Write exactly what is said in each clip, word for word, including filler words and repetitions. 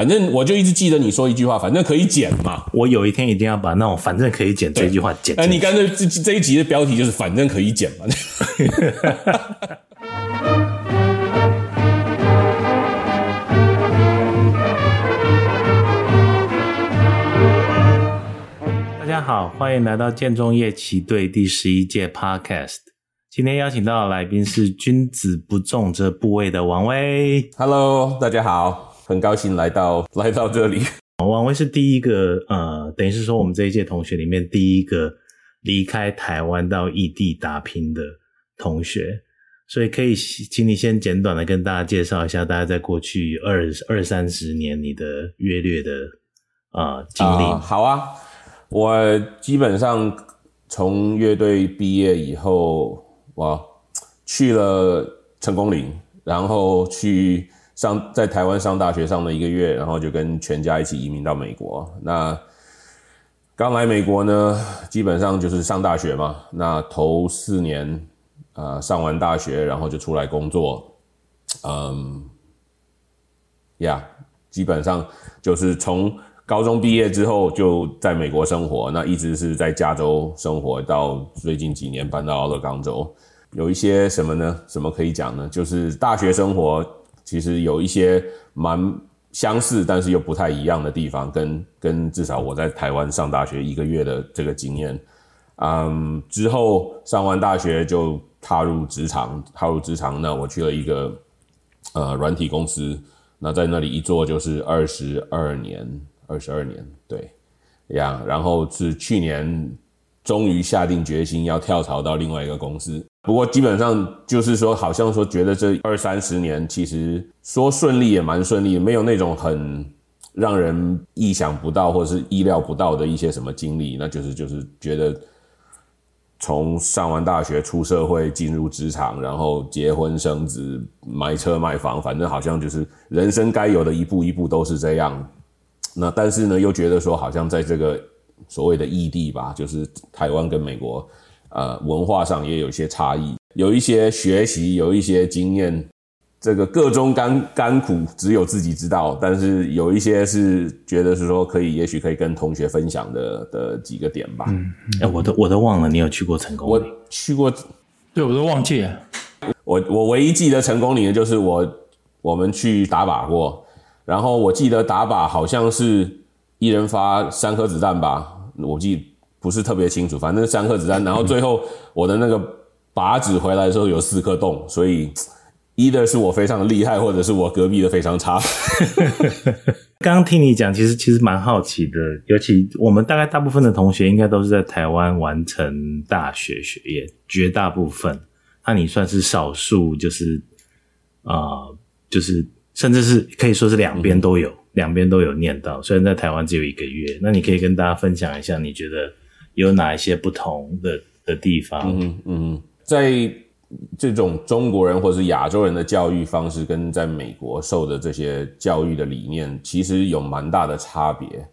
反正我就一直记得你说一句话，反正可以剪嘛。我有一天一定要把那种反正可以剪这一句话剪。哎、呃，你干脆 这, 这一集的标题就是反正可以剪嘛。大家好，欢迎来到建中夜奇队第十一届 Podcast。今天邀请到的来宾是君子不重则不威的王威。Hello， 大家好。很高兴来到来到这里。王威是第一个呃，等于是说我们这一届同学里面第一个离开台湾到异地打拼的同学，所以可以请你先简短的跟大家介绍一下，大家在过去二二三十年你的约略的呃经历、呃。好啊，我基本上从乐队毕业以后，我去了成功岭，然后去。上在台湾上大学上了一个月，然后就跟全家一起移民到美国。那刚来美国呢，基本上就是上大学嘛。那头四年，呃，上完大学然后就出来工作，嗯，呀、yeah, ，基本上就是从高中毕业之后就在美国生活，那一直是在加州生活，到最近几年搬到奥勒冈州。有一些什么呢？什么可以讲呢？就是大学生活。其实有一些蛮相似，但是又不太一样的地方，跟跟至少我在台湾上大学一个月的这个经验，嗯，之后上完大学就踏入职场，踏入职场呢，我去了一个呃软体公司，那在那里一做就是二十二年，二十二年，对呀，然后是去年终于下定决心要跳槽到另外一个公司。不过基本上就是说好像说觉得这二三十年其实说顺利也蛮顺利，没有那种很让人意想不到或是意料不到的一些什么经历，那就是就是觉得从上完大学出社会进入职场，然后结婚生子买车买房，反正好像就是人生该有的一步一步都是这样。那但是呢又觉得说好像在这个所谓的异地吧，就是台湾跟美国呃，文化上也有一些差异，有一些学习，有一些经验，这个各中甘甘苦只有自己知道，但是有一些是觉得是说可以，也许可以跟同学分享的的几个点吧。嗯，哎、嗯欸，我都我都忘了你有去过成功岭，我去过，对我都忘记了。我我唯一记得成功岭的就是我我们去打靶过，然后我记得打靶好像是一人发三颗子弹吧，我记得。不是特别清楚，反正三颗子弹，然后最后我的那个靶子回来的时候有四颗洞，所以 either 是我非常厉害，或者是我隔壁的非常差。刚刚听你讲，其实其实蛮好奇的，尤其我们大概大部分的同学应该都是在台湾完成大学学业，绝大部分，那你算是少数，就是呃，就是甚至是可以说是两边都有，两边都有念到，虽然在台湾只有一个月，那你可以跟大家分享一下，你觉得？有哪一些不同的的地方？嗯嗯，在这种中国人或是亚洲人的教育方式跟在美国受的这些教育的理念，其实有蛮大的差别。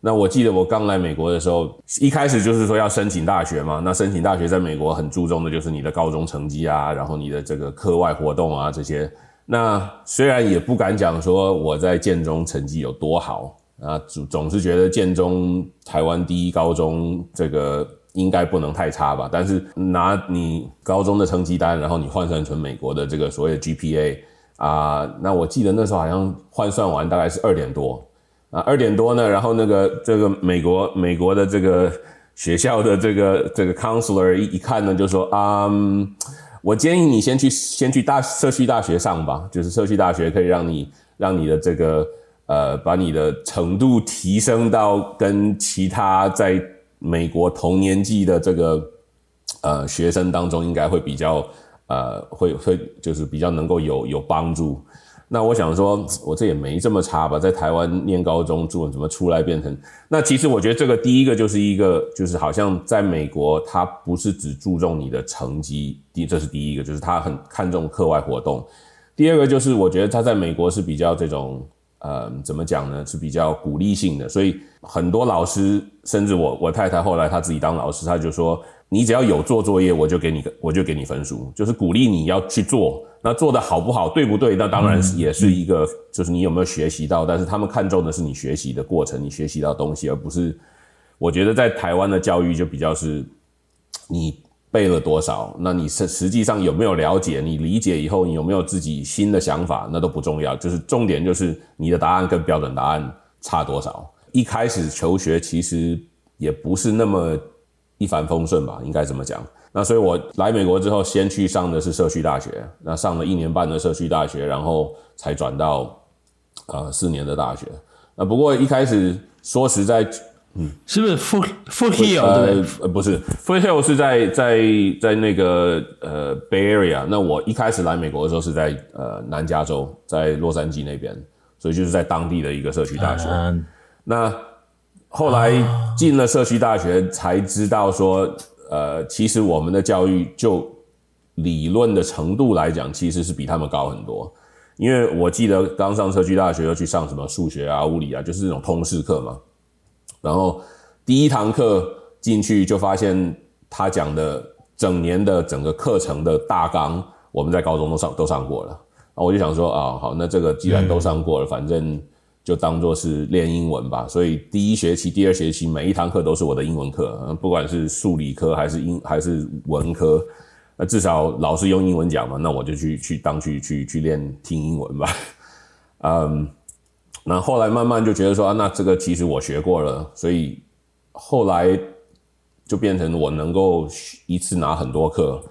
那我记得我刚来美国的时候，一开始就是说要申请大学嘛，那申请大学在美国很注重的就是你的高中成绩啊，然后你的这个课外活动啊这些。那虽然也不敢讲说我在建中成绩有多好。啊，总是觉得建中台湾第一高中这个应该不能太差吧，但是拿你高中的成绩单，然后你换算成美国的这个所谓的 G P A 啊、呃，那我记得那时候好像换算完大概是二点多啊，二点多呢，然后那个这个美国美国的这个学校的这个这个 counselor 一, 一看呢就说啊、嗯，我建议你先去先去大社区大学上吧，就是社区大学可以让你让你的这个。呃，把你的程度提升到跟其他在美国同年纪的这个呃学生当中，应该会比较呃会会就是比较能够有有帮助。那我想说，我这也没这么差吧，在台湾念高中，中文怎么出来变成？那其实我觉得这个第一个就是一个就是好像在美国，他不是只注重你的成绩，这是第一个，就是他很看重课外活动。第二个就是我觉得他在美国是比较这种。呃，怎么讲呢？是比较鼓励性的。所以很多老师，甚至我我太太后来她自己当老师，她就说，你只要有做作业，我就给你我就给你分数，就是鼓励你要去做。那做得好不好，对不对？那当然也是一个，就是你有没有学习到。但是他们看重的是你学习的过程，你学习到东西，而不是我觉得在台湾的教育就比较是你背了多少，那你实际上有没有了解？你理解以后，你有没有自己新的想法？那都不重要，就是重点就是你的答案跟标准答案差多少。一开始求学其实也不是那么一帆风顺吧，应该怎么讲？那所以我来美国之后，先去上的是社区大学，那上了一年半的社区大学，然后才转到呃四年的大学。那不过一开始说实在。嗯，是不是 Foothill？ 呃，不是 ，Foothill 是在在在那个呃 Bay Area。那我一开始来美国的时候是在呃南加州，在洛杉矶那边，所以就是在当地的一个社区大学。嗯、那后来进了社区大学才知道说，呃，其实我们的教育就理论的程度来讲，其实是比他们高很多。因为我记得刚上社区大学又去上什么数学啊、物理啊，就是那种通识课嘛。然后第一堂课进去就发现他讲的整年的整个课程的大纲，我们在高中都上都上过了。然后我就想说啊，好，那这个既然都上过了，反正就当作是练英文吧。所以第一学期、第二学期每一堂课都是我的英文课，不管是数理科还是英还是文科，那至少老师用英文讲嘛，那我就去去当去去去练听英文吧。嗯。那后来慢慢就觉得说啊，那这个其实我学过了，所以后来就变成我能够一次拿很多课，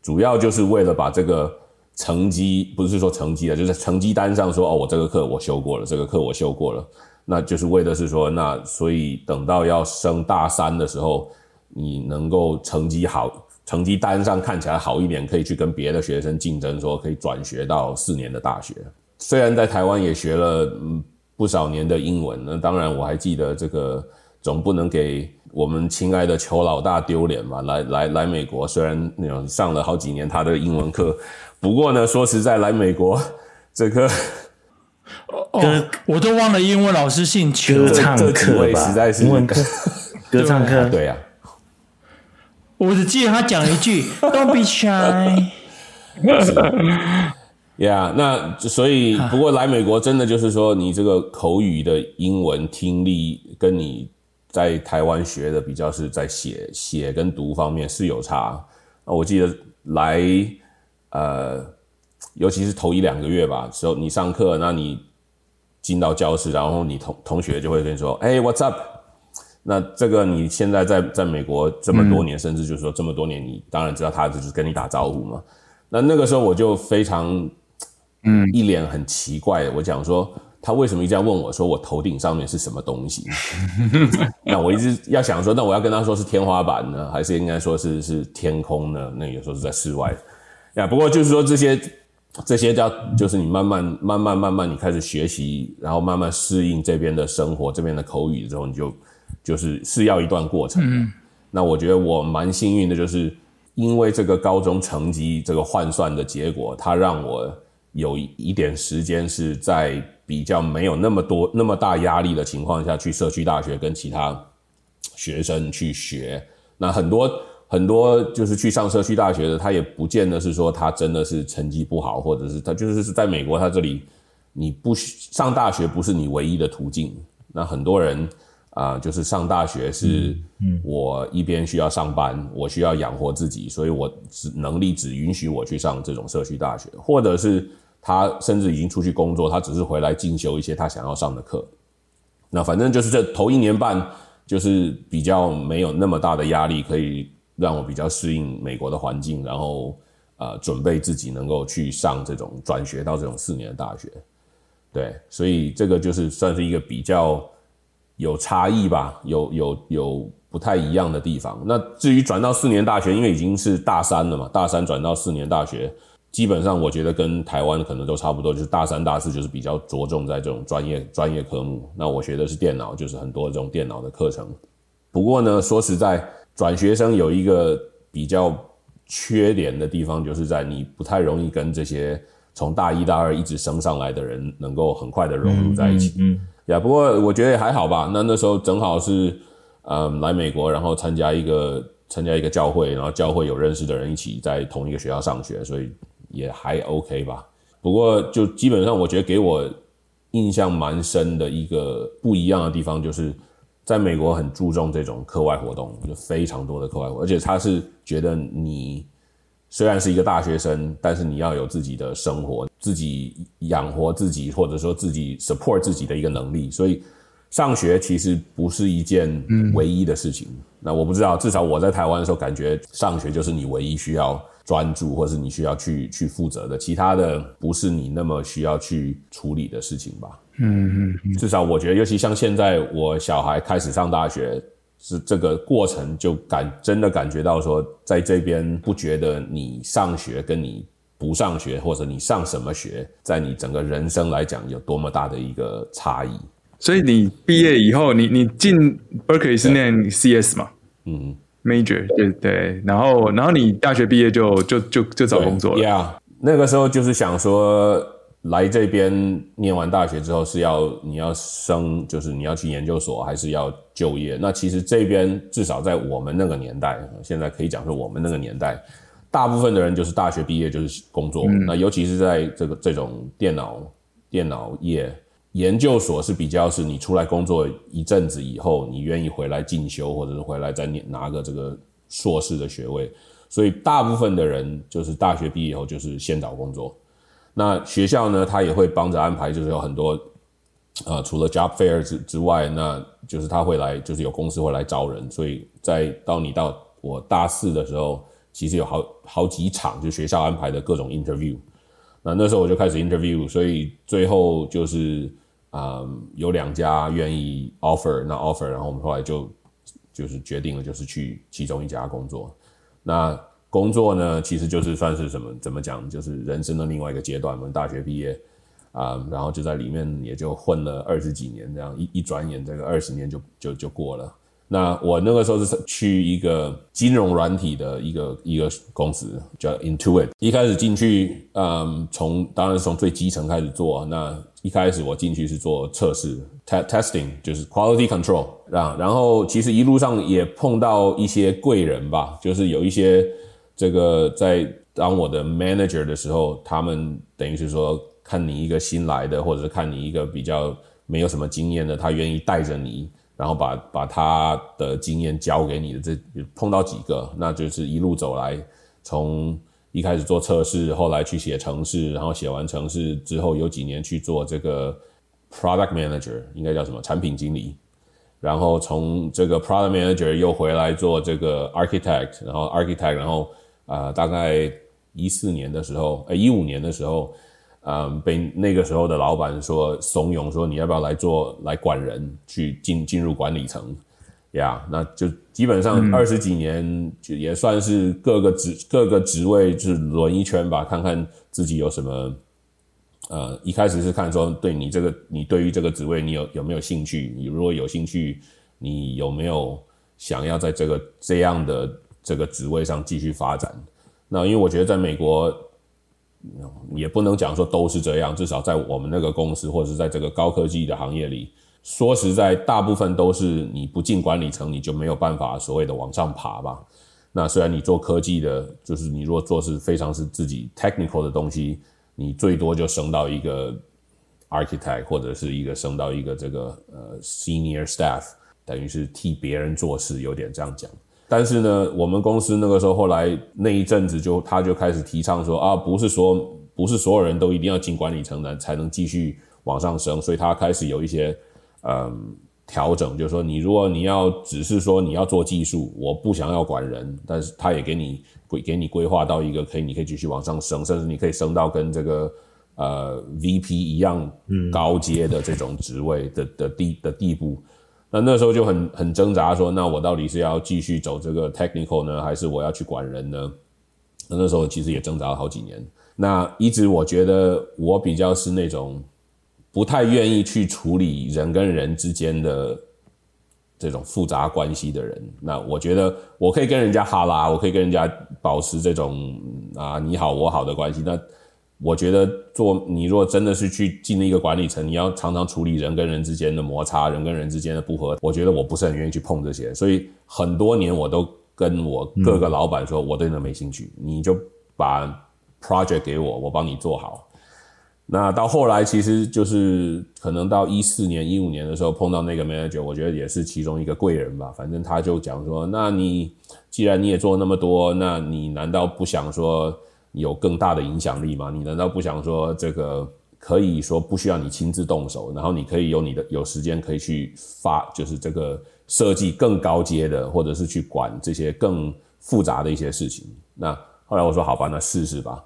主要就是为了把这个成绩，不是说成绩啊，就是成绩单上说哦，我这个课我修过了，这个课我修过了，那就是为的是说，那所以等到要升大三的时候，你能够成绩好，成绩单上看起来好一点，可以去跟别的学生竞争，说可以转学到四年的大学。虽然在台湾也学了嗯。不少年的英文，那当然我还记得这个，总不能给我们亲爱的裘老大丢脸嘛。来来来美国，虽然那种上了好几年他的英文课，不过呢，说实在来美国这个，哦，我都忘了英文老师姓裘，歌唱课吧？英文课，歌唱课，对啊，我只记得他讲一句 "Don't be shy"。Yeah， 那所以不过来美国真的就是说，你这个口语的英文听力跟你在台湾学的比较是在写写跟读方面是有差。我记得来呃，尤其是头一两个月吧，时候你上课，那你进到教室，然后你同同学就会跟你说，哎、hey, ，What's up？ 那这个你现在在在美国这么多年，嗯、甚至就是说这么多年，你当然知道他就是跟你打招呼嘛。那那个时候我就非常。嗯，一脸很奇怪，我讲说他为什么一直要问我说我头顶上面是什么东西？那我一直要想说，那我要跟他说是天花板呢，还是应该说是是天空呢？那有时候是在室外呀。不过就是说这些这些叫就是你慢慢慢慢慢慢你开始学习，然后慢慢适应这边的生活，这边的口语之后，你就就是是要一段过程的。嗯、那我觉得我蛮幸运的，就是因为这个高中成绩这个换算的结果，它让我。有一点时间是在比较没有那么多那么大压力的情况下去社区大学跟其他学生去学。那很多很多就是去上社区大学的，他也不见得是说他真的是成绩不好，或者是他就是在美国他这里你不上大学不是你唯一的途径。那很多人啊、呃，就是上大学是我一边需要上班，我需要养活自己，所以我能力只允许我去上这种社区大学，或者是他甚至已经出去工作，他只是回来进修一些他想要上的课。那反正就是这头一年半就是比较没有那么大的压力，可以让我比较适应美国的环境，然后呃准备自己能够去上这种转学到这种四年的大学。对，所以这个就是算是一个比较有差异吧，有有有不太一样的地方。那至于转到四年大学，因为已经是大三了嘛，大三转到四年大学，基本上我觉得跟台湾可能都差不多，就是大三大四就是比较着重在这种专业专业科目。那我学的是电脑，就是很多这种电脑的课程。不过呢，说实在，转学生有一个比较缺点的地方，就是在你不太容易跟这些从大一大二一直升上来的人能够很快的融入在一起。嗯，呀、嗯嗯 yeah, 不过我觉得也还好吧。那那时候正好是，嗯，来美国，然后参加一个参加一个教会，然后教会有认识的人一起在同一个学校上学，所以也还 OK 吧。不过就基本上我觉得给我印象蛮深的一个不一样的地方，就是在美国很注重这种课外活动，就非常多的课外活动，而且他是觉得你虽然是一个大学生，但是你要有自己的生活，自己养活自己，或者说自己 support 自己的一个能力，所以上学其实不是一件唯一的事情。嗯，那我不知道，至少我在台湾的时候感觉上学就是你唯一需要专注或是你需要去去负责的，其他的不是你那么需要去处理的事情吧。嗯嗯，至少我觉得尤其像现在我小孩开始上大学，是这个过程就感真的感觉到说，在这边不觉得你上学跟你不上学或者你上什么学在你整个人生来讲有多么大的一个差异。所以你毕业以后，你你进 Berkeley 是念 C S 嘛？嗯 ，major 对对，然后然后你大学毕业就就就就找工作了。Yeah， 那个时候就是想说，来这边念完大学之后是要你要升，就是你要去研究所还是要就业？那其实这边至少在我们那个年代，现在可以讲说我们那个年代，大部分的人就是大学毕业就是工作，嗯，那尤其是在这个这种电脑电脑业。研究所是比较是你出来工作一阵子以后，你愿意回来进修，或者是回来再拿个这个硕士的学位，所以大部分的人就是大学毕业以后就是先找工作。那学校呢，他也会帮着安排，就是有很多呃，除了 job fair 之, 之外，那就是他会来，就是有公司会来招人，所以在到你到我大四的时候，其实有好好几场就学校安排的各种 interview。那那时候我就开始 interview， 所以最后就是，嗯，有两家愿意 offer， 那 offer， 然后我们后来就就是决定了，就是去其中一家工作。那工作呢，其实就是算是什么怎么讲，就是人生的另外一个阶段。我们大学毕业，啊、嗯，然后就在里面也就混了二十几年，这样一一转眼这个二十年就就就过了。那我那个时候是去一个金融软体的一个一个公司叫 Intuit， 一开始进去，嗯，从当然是从最基层开始做。那一开始我进去是做测试 testing， 就是 quality control， 然后其实一路上也碰到一些贵人吧，就是有一些这个在当我的 manager 的时候，他们等于是说看你一个新来的，或者是看你一个比较没有什么经验的，他愿意带着你。然后把把他的经验交给你的，这碰到几个，那就是一路走来，从一开始做测试，后来去写程式，然后写完程式之后有几年去做这个 product manager， 应该叫什么产品经理，然后从这个 product manager 又回来做这个 architect， 然后 architect， 然后呃大概一四年的时候，呃一五年的时候。嗯，被那个时候的老板说怂恿说你要不要来做来管人，去进进入管理层，呀、yeah ，那就基本上二十几年就也算是各个职各个职位就是轮一圈吧，看看自己有什么，呃，一开始是看说对你这个你对于这个职位你有有没有兴趣，你如果有兴趣，你有没有想要在这个这样的这个职位上继续发展？那因为我觉得在美国。也不能讲说都是这样，至少在我们那个公司或者是在这个高科技的行业里，说实在大部分都是你不进管理层你就没有办法所谓的往上爬吧。那虽然你做科技的，就是你如果做是非常是自己 technical 的东西，你最多就升到一个 architect 或者是一个升到一个这个呃 senior staff， 等于是替别人做事，有点这样讲。但是呢，我们公司那个时候后来那一阵子就他就开始提倡说啊，不是说不是所有人都一定要进管理层的才能继续往上升，所以他开始有一些嗯调整，就是说你如果你要只是说你要做技术，我不想要管人，但是他也给你给你规划到一个可以你可以继续往上升，甚至你可以升到跟这个呃 V P 一样高阶的这种职位的的地的地步。那那时候就很很挣扎说，那我到底是要继续走这个 technical 呢，还是我要去管人呢？那那时候其实也挣扎了好几年。那一直我觉得我比较是那种不太愿意去处理人跟人之间的这种复杂关系的人。那我觉得我可以跟人家哈拉，我可以跟人家保持这种啊你好我好的关系。那我觉得做你如果真的是去进一个管理层，你要常常处理人跟人之间的摩擦，人跟人之间的不合，我觉得我不是很愿意去碰这些，所以很多年我都跟我各个老板说、嗯、我对那没兴趣，你就把 project 给我，我帮你做好。那到后来其实就是可能到一四年一五年的时候碰到那个 manager， 我觉得也是其中一个贵人吧，反正他就讲说，那你既然你也做那么多，那你难道不想说有更大的影响力吗？你难道不想说这个可以说不需要你亲自动手，然后你可以有你的有时间可以去发，就是这个设计更高阶的，或者是去管这些更复杂的一些事情。那后来我说好吧，那试试吧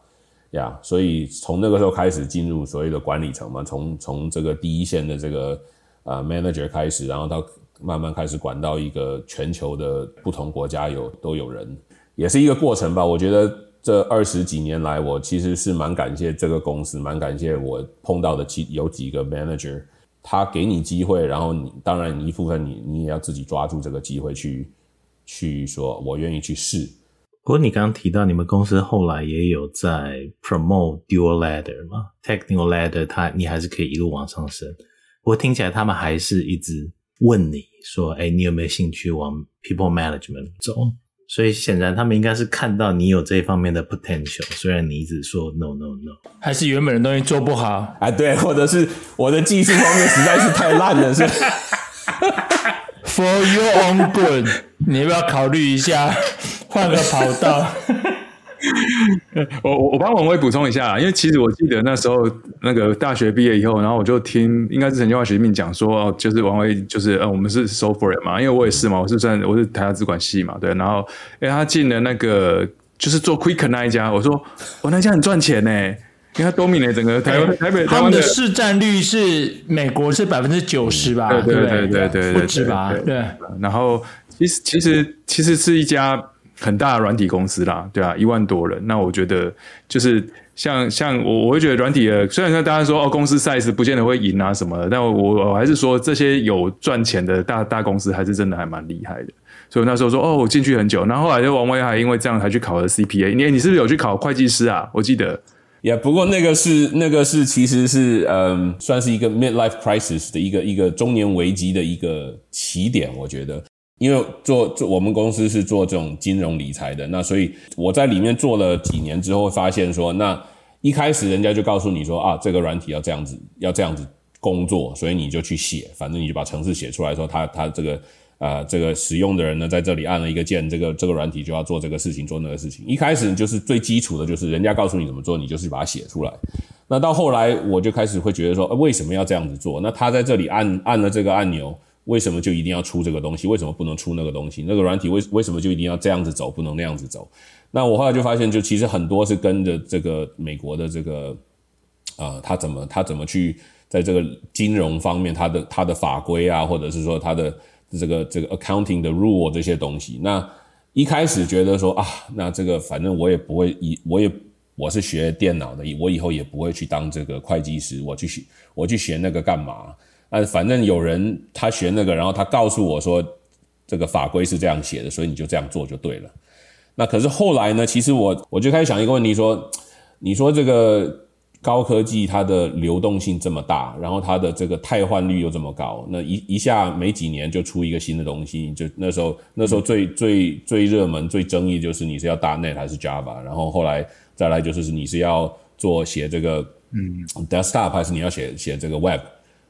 呀、yeah, 所以从那个时候开始进入所谓的管理层嘛，从从这个第一线的这个呃 manager 开始，然后到慢慢开始管到一个全球的不同国家有都有人，也是一个过程吧。我觉得这二十几年来，我其实是蛮感谢这个公司，蛮感谢我碰到的几有几个 manager， 他给你机会，然后你当然你一部分你你也要自己抓住这个机会去去说，我愿意去试。不过你刚刚提到你们公司后来也有在 promote dual ladder 嘛 ，technical ladder， 它你还是可以一路往上升。不过听起来他们还是一直问你说，哎，你有没有兴趣往 people management 走？所以显然他们应该是看到你有这方面的 potential， 虽然你一直说 no no no， 还是原本的东西做不好啊？对，或者是我的技术方面实在是太烂了，是for your own good， 你要不要考虑一下换个跑道？我我帮文蔚补充一下啦，因为其实我记得那时候那个大学毕业以后，然后我就听应该是陈俊华学弟讲说、哦、就是文蔚就是呃我们是 software 嘛，因为我也是嘛，我是算我是台大资管系嘛，对，然后因为他进了那个就是做 Quick 那一家，我说我、哦、那一家很赚钱欸，因为他 dominate 整个台湾、欸、台北台湾 的, 的市占率是美国是 百分之九十 吧、嗯、对对对对对对，不止吧， 对, 對, 對, 對，然后其实其实其实是一家很大的软体公司啦，对啊，一万多人。那我觉得就是像像我，我会觉得软体的，虽然说大家说哦，公司 size 不见得会赢啊什么的，但我我还是说这些有赚钱的大大公司还是真的还蛮厉害的。所以我那时候说哦，我进去很久，然后后来就王威还因为这样还去考了 C P A。你你是不是有去考会计师啊？我记得。也、yeah, 不过那个是那个是其实是嗯，算是一个 midlife crisis 的一个一个中年危机的一个起点，我觉得。因为做做我们公司是做这种金融理财的，那所以我在里面做了几年之后发现说，那一开始人家就告诉你说啊，这个软体要这样子要这样子工作，所以你就去写，反正你就把程式写出来说他他这个呃这个使用的人呢在这里按了一个键，这个这个软体就要做这个事情做那个事情。一开始就是最基础的就是人家告诉你怎么做，你就是把它写出来。那到后来我就开始会觉得说、呃、为什么要这样子做，那他在这里按按了这个按钮，为什么就一定要出这个东西？为什么不能出那个东西？那个软体为为什么就一定要这样子走，不能那样子走？那我后来就发现，就其实很多是跟着这个美国的这个，呃，他怎么他怎么去在这个金融方面，他的他的法规啊，或者是说他的这个这个 accounting 的 rule 这些东西。那一开始觉得说啊，那这个反正我也不会以我也。我是学电脑的，我以后也不会去当这个会计师，我去学我去学那个干嘛？那反正有人他学那个，然后他告诉我说这个法规是这样写的，所以你就这样做就对了。那可是后来呢，其实我我就开始想一个问题说，你说这个高科技它的流动性这么大，然后它的这个汰换率又这么高，那一一下没几年就出一个新的东西，就那时候那时候最最最热门最争议就是你是要打 .net 还是 Java， 然后后来再来就是你是要做写这个嗯 desktop 还是你要写写这个 web，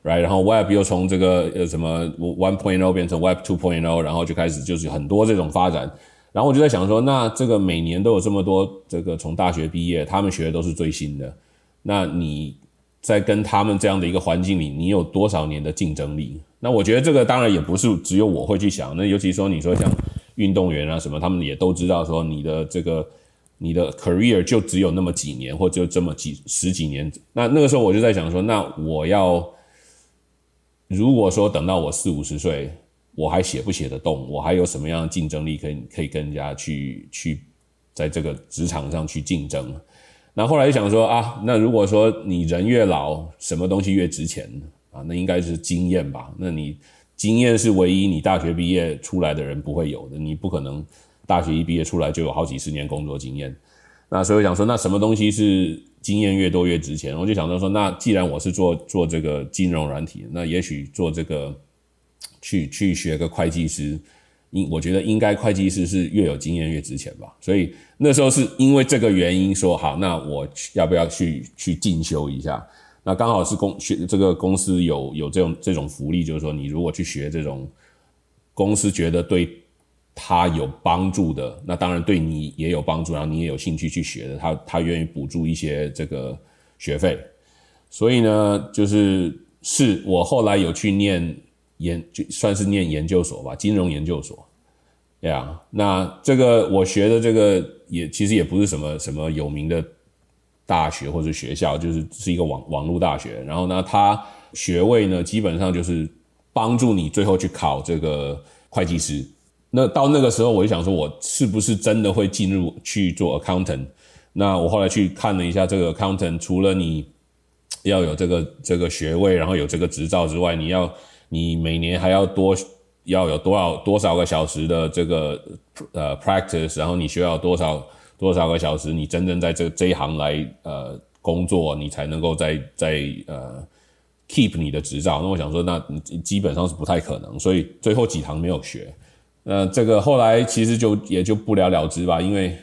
right？ 然后 web 又从这个呃什么 一点零 变成 web 二点零， 然后就开始就是很多这种发展。然后我就在想说，那这个每年都有这么多这个从大学毕业，他们学的都是最新的，那你在跟他们这样的一个环境里，你有多少年的竞争力？那我觉得这个当然也不是只有我会去想，那尤其说你说像运动员啊什么，他们也都知道说你的这个你的 career 就只有那么几年，或者就这么几十几年。那那个时候我就在想说，那我要如果说等到我四五十岁，我还写不写得动？我还有什么样的竞争力可以可以跟人家去去在这个职场上去竞争？那后来就想说啊，那如果说你人越老，什么东西越值钱啊？那应该是经验吧？那你经验是唯一你大学毕业出来的人不会有的，你不可能大学一毕业出来就有好几十年工作经验，那所以我想说，那什么东西是经验越多越值钱？我就想到说，那既然我是做做这个金融软体，那也许做这个去去学个会计师，我觉得应该会计师是越有经验越值钱吧。所以那时候是因为这个原因说，好，那我要不要去去进修一下？那刚好是公学这个公司有有这种这种福利，就是说你如果去学这种公司觉得对他有帮助的，那当然对你也有帮助，然后你也有兴趣去学的，他他愿意补助一些这个学费。所以呢，就是是我后来有去念研，就算是念研究所吧，金融研究所。对啊，那这个我学的这个也其实也不是什么什么有名的大学或者学校，就是是一个网网络大学。然后呢，他学位呢基本上就是帮助你最后去考这个会计师。那到那个时候我就想说，我是不是真的会进入去做 accountant？ 那我后来去看了一下，这个 accountant 除了你要有这个这个学位，然后有这个执照之外，你要你每年还要多要有多少多少个小时的这个呃 practice， 然后你需要多少多少个小时，你真正在这这一行来呃工作，你才能够在在呃 keep 你的执照。那我想说，那基本上是不太可能，所以最后几堂没有学。呃，这个后来其实就也就不了了之吧，因为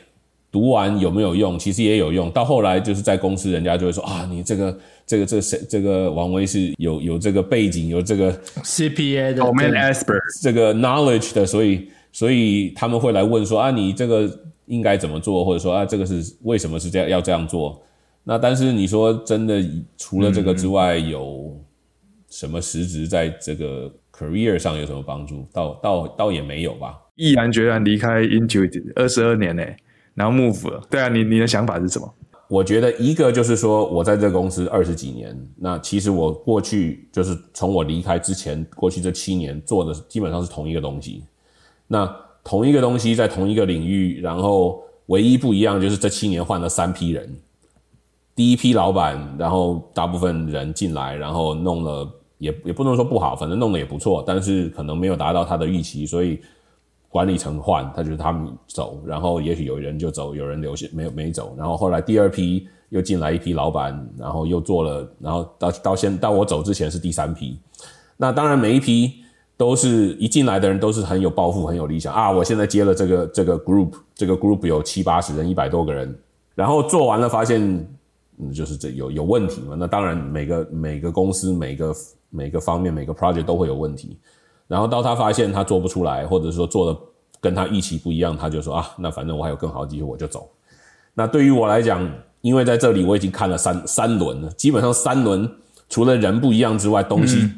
读完有没有用，其实也有用。到后来就是在公司，人家就会说啊，你这个这个这个谁这个王威是有有这个背景，有这个 C P A 的 domain expert 这个 knowledge 的，所以所以他们会来问说啊，你这个应该怎么做，或者说啊，这个是为什么是这样要这样做？那但是你说真的，除了这个之外，嗯、有什么实质在这个？career 上有什么帮助？倒倒倒也没有吧。毅然决然离开 Intuit 二十二年耶，然后 move 了。对啊，你你的想法是什么？我觉得一个就是说，我在这个公司二十几年，那其实我过去就是从我离开之前，过去这七年做的基本上是同一个东西。那同一个东西在同一个领域，然后唯一不一样就是这七年换了三批人。第一批老板，然后大部分人进来，然后弄了。也也不能说不好，反正弄得也不错，但是可能没有达到他的预期，所以管理层换，他就是他们走，然后也许有人就走，有人留下没有没走，然后后来第二批又进来一批老板，然后又做了，然后到到现到我走之前是第三批。那当然每一批都是一进来的人都是很有抱负，很有理想啊！我现在接了这个这个 group， 这个 group 有七八十人，一百多个人，然后做完了发现，嗯，就是这有有问题嘛。那当然每个每个公司每个每个方面每个 project 都会有问题，然后到他发现他做不出来，或者说做的跟他预期不一样，他就说啊，那反正我还有更好的机会，我就走。那对于我来讲，因为在这里我已经看了三三轮了，基本上三轮除了人不一样之外，东西、嗯、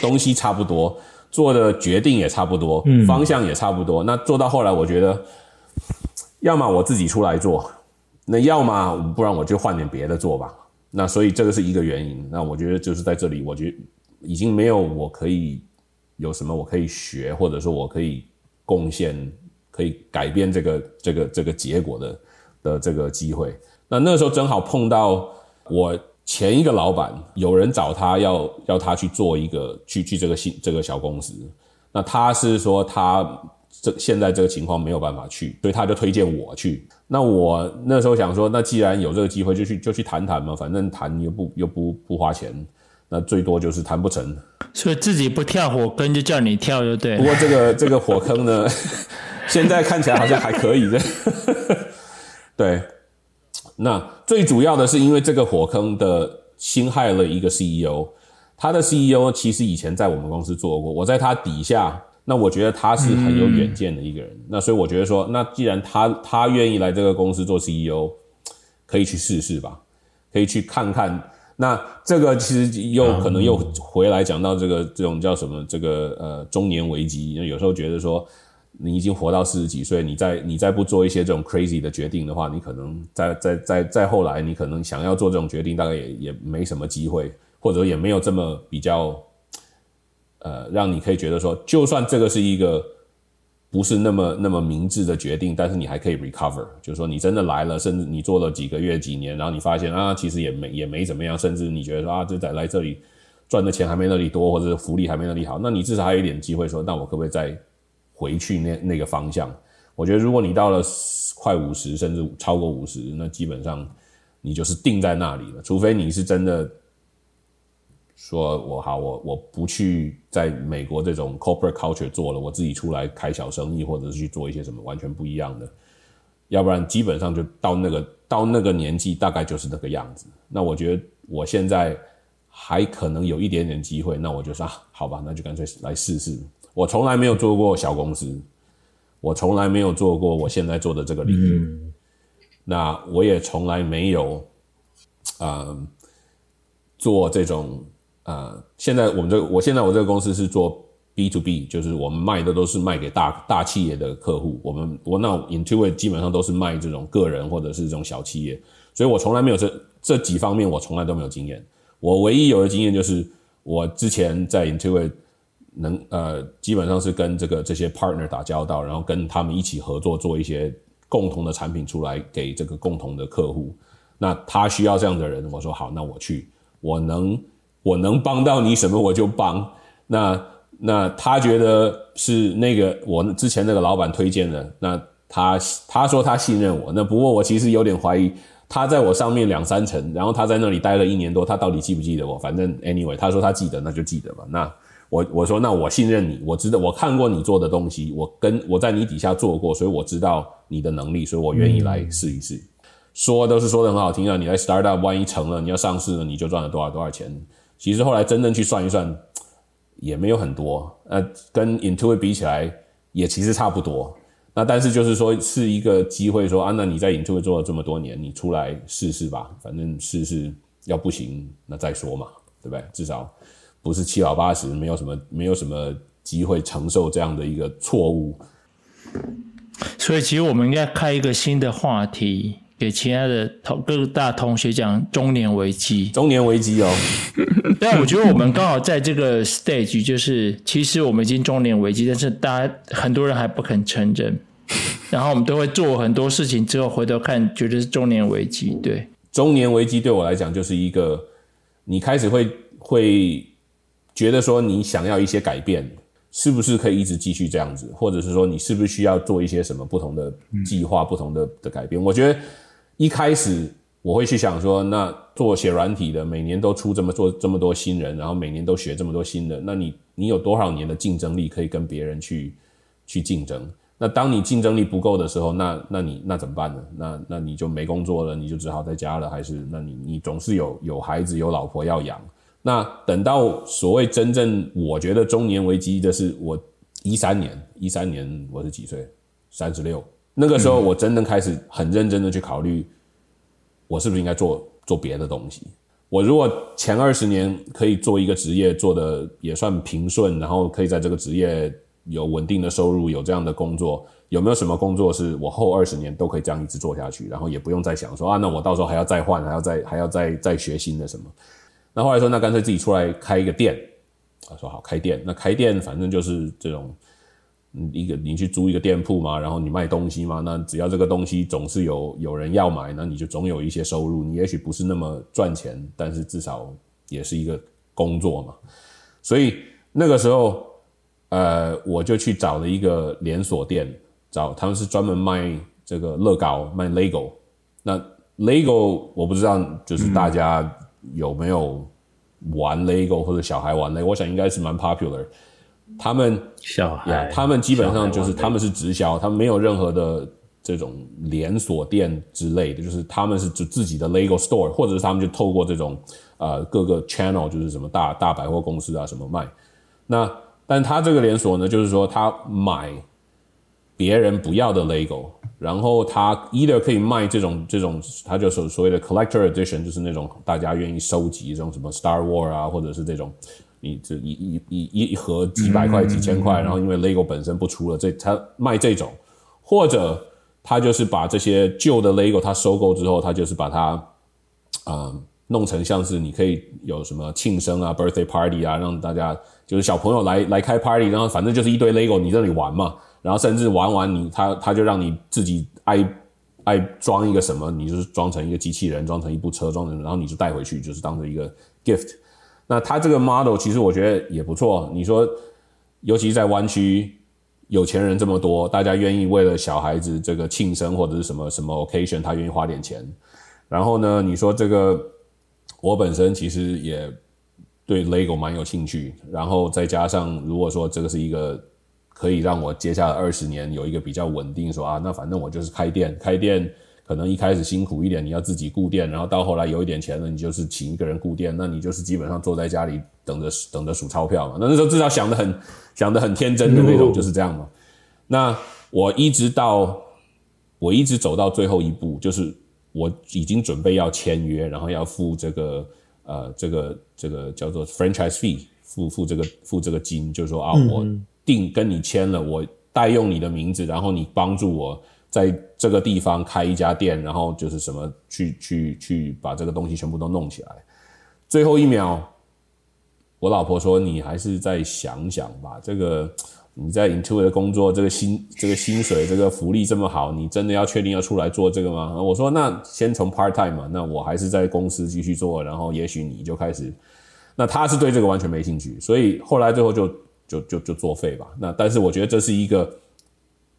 东西差不多，做的决定也差不多、嗯，方向也差不多。那做到后来，我觉得，要么我自己出来做，那要么不然我就换点别的做吧。那所以这个是一个原因。那我觉得就是在这里，我觉得已经没有我可以有什么我可以学，或者说我可以贡献、可以改变这个这个这个结果的的这个机会。那那时候正好碰到我前一个老板，有人找他要要他去做一个去去这个新这个小公司。那他是说他这现在这个情况没有办法去，所以他就推荐我去。那我那时候想说，那既然有这个机会，就去就去谈谈嘛，反正谈又不又不不花钱，那最多就是谈不成。所以自己不跳火坑就叫你跳，就对了。不过这个这个火坑呢，现在看起来好像还可以的。对，那最主要的是因为这个火坑的新害了一个 C E O， 他的 C E O 其实以前在我们公司做过，我在他底下。那我觉得他是很有远见的一个人，嗯、那所以我觉得说，那既然他他愿意来这个公司做 C E O， 可以去试试吧，可以去看看。那这个其实又可能又回来讲到这个这种叫什么这个呃中年危机，有时候觉得说你已经活到四十几岁，你再你再不做一些这种 crazy 的决定的话，你可能再再再再后来，你可能想要做这种决定，大概也也没什么机会，或者也没有这么比较。呃，让你可以觉得说，就算这个是一个不是那么那么明智的决定，但是你还可以 recover， 就是说你真的来了，甚至你做了几个月、几年，然后你发现啊，其实也没也没怎么样，甚至你觉得说啊，这在来这里赚的钱还没那里多，或者是福利还没那里好，那你至少还有一点机会说，那我可不可以再回去那那个方向？我觉得如果你到了快五十甚至超过五十，那基本上你就是定在那里了，除非你是真的说我好我我不去在美国这种 corporate culture 做了，我自己出来开小生意或者是去做一些什么完全不一样的，要不然基本上就到那个到那个年纪大概就是那个样子。那我觉得我现在还可能有一点点机会，那我就说、啊、好吧，那就干脆来试试。我从来没有做过小公司，我从来没有做过我现在做的这个领域、嗯、那我也从来没有、呃、做这种呃，现在我们这个，我现在我这个公司是做 B to B， 就是我们卖的都是卖给大大企业的客户。我们我那 Intuit 基本上都是卖这种个人或者是这种小企业，所以我从来没有这这几方面我从来都没有经验。我唯一有的经验就是我之前在 Intuit 能呃基本上是跟这个这些 partner 打交道，然后跟他们一起合作做一些共同的产品出来给这个共同的客户。那他需要这样的人，我说好，那我去，我能。我能帮到你什么我就帮。那那他觉得是那个我之前那个老板推荐的，那他他说他信任我，那不过我其实有点怀疑他在我上面两三层，然后他在那里待了一年多，他到底记不记得我？反正 anyway 他说他记得，那就记得吧。那我我说那我信任你，我知道我看过你做的东西，我跟我在你底下做过，所以我知道你的能力，所以我愿意来试一试。说都是说得很好听啊，你来 startup 万一成了，你要上市了，你就赚了多少多少钱。其实后来真正去算一算也没有很多，那跟 Intuit 比起来也其实差不多。那但是就是说是一个机会说啊，那你在 Intuit 做了这么多年，你出来试试吧，反正试试要不行那再说嘛，对不对？至少不是七老八十没有什么没有什么机会承受这样的一个错误。所以其实我们应该开一个新的话题给其他的各大同学讲中年危机，中年危机哦。但我觉得我们刚好在这个 stage， 就是其实我们已经中年危机，但是大家很多人还不肯承认，然后我们都会做很多事情之后回头看，觉得是中年危机。对，中年危机对我来讲就是一个，你开始会会觉得说你想要一些改变，是不是可以一直继续这样子，或者是说你是不是需要做一些什么不同的计划、嗯、不同的的改变？我觉得。一开始我会去想说，那做写软体的每年都出这么做这么多新人，然后每年都学这么多新的，那你你有多少年的竞争力可以跟别人去去竞争？那当你竞争力不够的时候，那那你那怎么办呢？那那你就没工作了，你就只好在家了，还是那你你总是有有孩子有老婆要养。那等到所谓真正我觉得中年危机的是我一三年 ,一三 年我是几岁 ?三十六。那个时候我真的开始很认真的去考虑我是不是应该做做别的东西。我如果前二十年可以做一个职业做的也算平顺，然后可以在这个职业有稳定的收入，有这样的工作，有没有什么工作是我后二十年都可以这样一直做下去，然后也不用再想说啊那我到时候还要再换还要再还要再再学新的什么。那后来说那干脆自己出来开一个店。我说好，开店。那开店反正就是这种一个你去租一个店铺嘛，然后你卖东西嘛，那只要这个东西总是有有人要买，那你就总有一些收入，你也许不是那么赚钱，但是至少也是一个工作嘛。所以那个时候呃我就去找了一个连锁店，找他们是专门卖这个乐高卖 LEGO。那 LEGO 我不知道就是大家有没有玩 LEGO 或者小孩玩 LEGO， 我想应该是蛮 popular。他们小孩、yeah, 他们基本上就是他们是直销，他们没有任何的这种连锁店之类的，就是他们是自己的 LEGO store， 或者是他们就透过这种呃各个 channel， 就是什么大大百货公司啊什么卖。那但他这个连锁呢，就是说他买别人不要的 LEGO， 然后他 either 可以卖这种这种他就所所谓的 collector edition， 就是那种大家愿意收集这种什么 Star Wars 啊，或者是这种。你这一一一一盒几百块几千块，然后因为 LEGO 本身不出了，这他卖这种，或者他就是把这些旧的 LEGO 他收购之后，他就是把它呃弄成像是你可以有什么庆生啊 birthday party 啊，让大家就是小朋友来来开 party， 然后反正就是一堆 LEGO 你这里玩嘛，然后甚至玩完你他他就让你自己爱爱装一个什么，你就是装成一个机器人，装成一部车，装成然后你就带回去，就是当成一个 gift。那他这个 model 其实我觉得也不错，你说尤其在湾区有钱人这么多，大家愿意为了小孩子这个庆生或者是什么什么 occasion， 他愿意花点钱。然后呢，你说这个我本身其实也对 LEGO 蛮有兴趣，然后再加上如果说这个是一个可以让我接下来二十年有一个比较稳定，说啊，那反正我就是开店，开店可能一开始辛苦一点，你要自己顾店，然后到后来有一点钱了，你就是请一个人顾店，那你就是基本上坐在家里等着等着数钞票嘛。那那时候至少想得很想得很天真的那种，就是这样嘛。那我一直到我一直走到最后一步，就是我已经准备要签约，然后要付这个呃这个这个叫做 franchise fee， 付付这个付这个金，就是说啊，我定跟你签了，我代用你的名字，然后你帮助我在这个地方开一家店，然后就是什么去去去把这个东西全部都弄起来。最后一秒，我老婆说：“你还是再想想吧，这个你在 Intuit 的工作，这个薪这个薪水这个福利这么好，你真的要确定要出来做这个吗？”我说：“那先从 part time 嘛，那我还是在公司继续做，然后也许你就开始。”那他是对这个完全没兴趣，所以后来最后就。就就就作废吧。那但是我觉得这是一个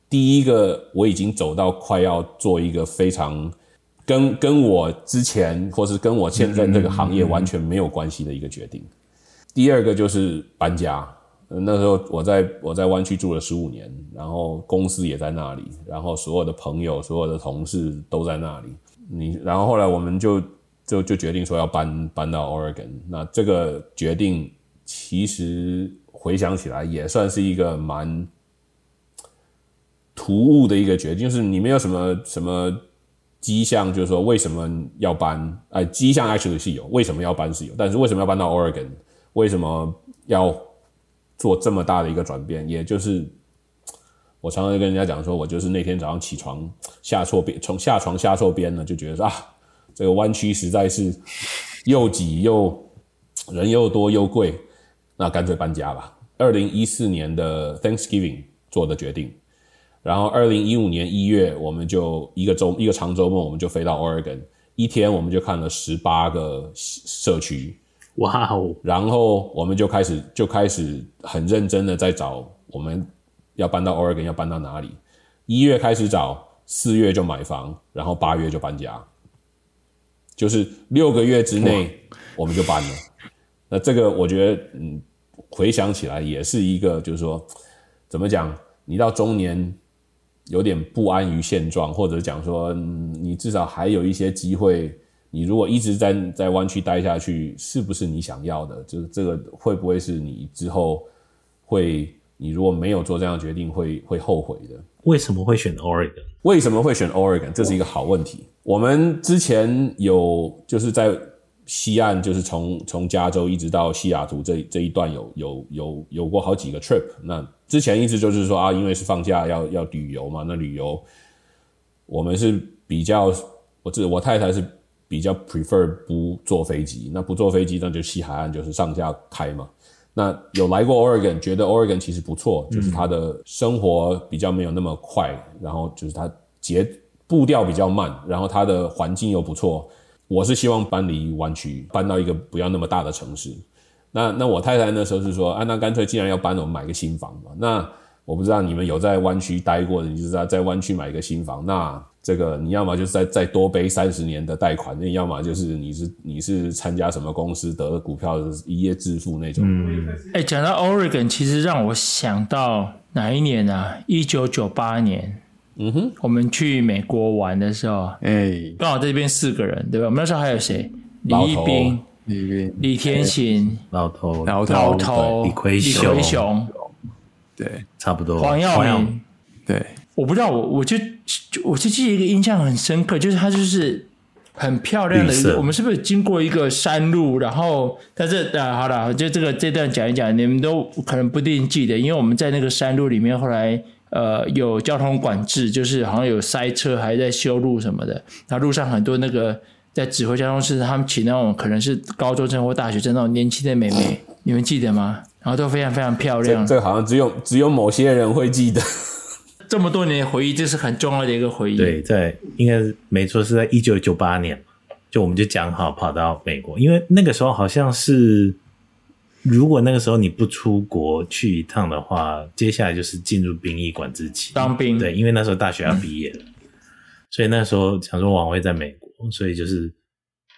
第一个，我已经走到快要做一个非常跟跟我之前或是跟我现在这个行业完全没有关系的一个决定。嗯嗯嗯、第二个就是搬家。那时候我在我在湾区住了十五年，然后公司也在那里，然后所有的朋友、所有的同事都在那里。你然后后来我们就就就决定说要搬搬到 Oregon。那这个决定其实。回想起来也算是一个蛮突兀的一个决定，就是你没有什么什么迹象，就是说为什么要搬，呃，迹象 actually 是有，为什么要搬是有，但是为什么要搬到 Oregon， 为什么要做这么大的一个转变，也就是我常常跟人家讲说，我就是那天早上起床下错边，从下床下错边呢，就觉得啊，这个湾区实在是又挤又人又多又贵。那干脆搬家吧。二零一四年的 Thanksgiving 做的决定，然后二零一五年一月我们就一个周一个长周末我们就飞到 Oregon， 一天我们就看了十八个社区，哇哦！然后我们就开始就开始很认真的在找我们要搬到 Oregon 要搬到哪里。一月开始找，四月就买房，然后八月就搬家，就是六个月之内我们就搬了。那这个我觉得，嗯，回想起来也是一个，就是说，怎么讲？你到中年有点不安于现状，或者讲说，嗯，你至少还有一些机会。你如果一直在在湾区待下去，是不是你想要的？就是这个会不会是你之后会，你如果没有做这样的决定会，会会后悔的？为什么会选 Oregon？ 为什么会选 Oregon？ 这是一个好问题。我们之前有就是在。西岸就是从从加州一直到西雅图这这一段有有有有过好几个 trip。那之前一直就是说啊，因为是放假要要旅游嘛，那旅游我们是比较我自我太太是比较 prefer 不坐飞机，那不坐飞机那就西海岸就是上下开嘛。那有来过 Oregon， 觉得 Oregon 其实不错，就是它的生活比较没有那么快，然后就是它节步调比较慢，然后它的环境又不错。我是希望搬离湾区，搬到一个不要那么大的城市。那那我太太那时候是说，啊，那干脆既然要搬，我们买个新房嘛。那我不知道你们有在湾区待过的，你就知道在湾区买一个新房，那这个你要么就是再再多背三十年的贷款，要么就是你是你是参加什么公司得了股票一夜致富那种。嗯，哎，讲到 Oregon， 其实让我想到哪一年啊？一九九八年。嗯哼，我们去美国玩的时候，哎，刚好在这边四个人，对吧？我们那时候还有谁？李一冰、李斌、李天行、老头、老头、老头、李奎雄、李奎雄，对，差不多。黄耀明，对，我不知道，我我就我就记得一个印象很深刻，就是他就是很漂亮的。我们是不是经过一个山路？然后，但是啊，好了，就这个这段讲一讲，你们都可能不一定记得，因为我们在那个山路里面后来。呃，有交通管制，就是好像有塞车，还在修路什么的。然后路上很多那个在指挥交通师，他们请那种可能是高中生或大学生那种年轻的妹妹，你们记得吗？然后都非常非常漂亮。这, 这好像只有只有某些人会记得。这么多年的回忆，这是很重要的一个回忆。对，在应该是没错，是在一九九八年，就我们就讲好跑到美国，因为那个时候好像是如果那个时候你不出国去一趟的话，接下来就是进入兵役管制期，当兵。对，因为那时候大学要毕业了、嗯、所以那时候想说王威在美国，所以就是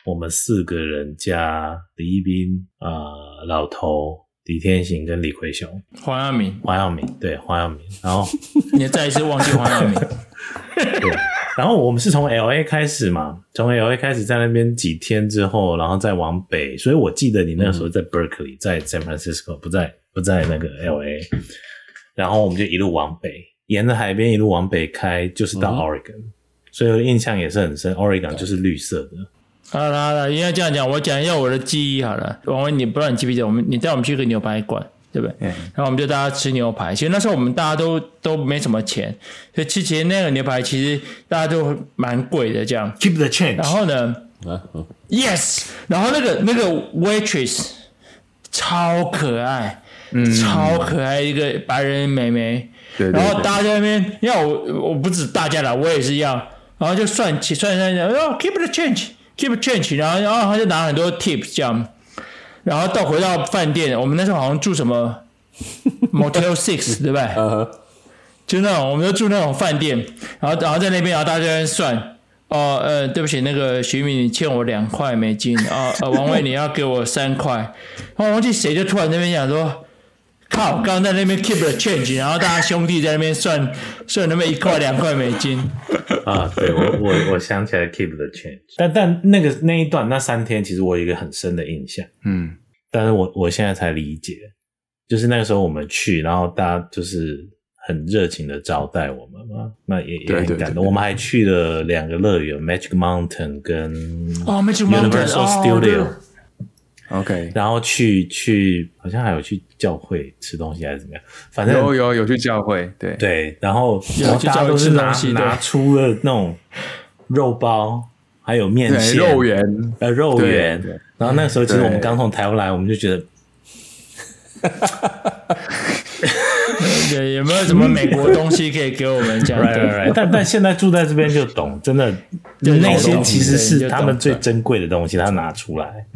我们四个人加李一斌、呃、老头、李天行跟李奎雄。黄耀明，黄耀明，对，黄耀明。然后你再一次忘记黄耀明。对，然后我们是从 L A 开始嘛，从 L A 开始在那边几天之后，然后再往北。所以我记得你那个时候在 Berkeley、嗯、在 San Francisco， 不在不在那个 L A。然后我们就一路往北，沿着海边一路往北开，就是到 Oregon、嗯。所以我的印象也是很深 ，Oregon 就是绿色的。好啦好啦，应该这样讲，我讲一下我的记忆好了。王威，你不知道你记不记得，我们你带我们去一个牛排馆，对不对、嗯？然后我们就大家吃牛排。其实那时候我们大家都都没什么钱，所以其实那个牛排其实大家都蛮贵的，这样。Keep the change。然后呢、啊哦、？Yes。然后那个那个 waitress 超可爱，嗯、超可爱一个白人妹妹。对对对。然后大家在那边，因为我我不止大家啦，我也是一样。然后就算起算算算，哦 ，keep the change。keep change， 然后然后他就拿很多 tips 这样，然后到回到饭店，我们那时候好像住什么 Motel 六， 对不对？Uh-huh. 就那种，我们就住那种饭店，然后然后在那边，然后大家在那边算，哦呃，对不起，那个徐敏你欠我两块美金，哦呃王伟你要给我三块，然后我忘记谁就突然在那边讲说。靠！刚刚在那边 keep the change， 然后大家兄弟在那边算算那么一块两块美金啊！对，我我我想起来 keep the change， 但但那个那一段那三天，其实我有一个很深的印象，嗯，但是我我现在才理解，就是那个时候我们去，然后大家就是很热情的招待我们嘛，那也也很感动。对对对对，我们还去了两个乐园 ，Magic Mountain 跟 Universal Studio、哦。OK， 然后去去好像还有去教会吃东西还是怎么样，反正有有有去教会，对对，然后然后大家都是拿拿出了那种肉包，还有面线、肉圆呃肉圆，然后那个时候其实我们刚从台湾来，我们就觉得，有没有什么美国东西可以给我们讲？right, right, right. 但但现在住在这边就懂，真的那些其实是他们最珍贵的东西，他拿出来。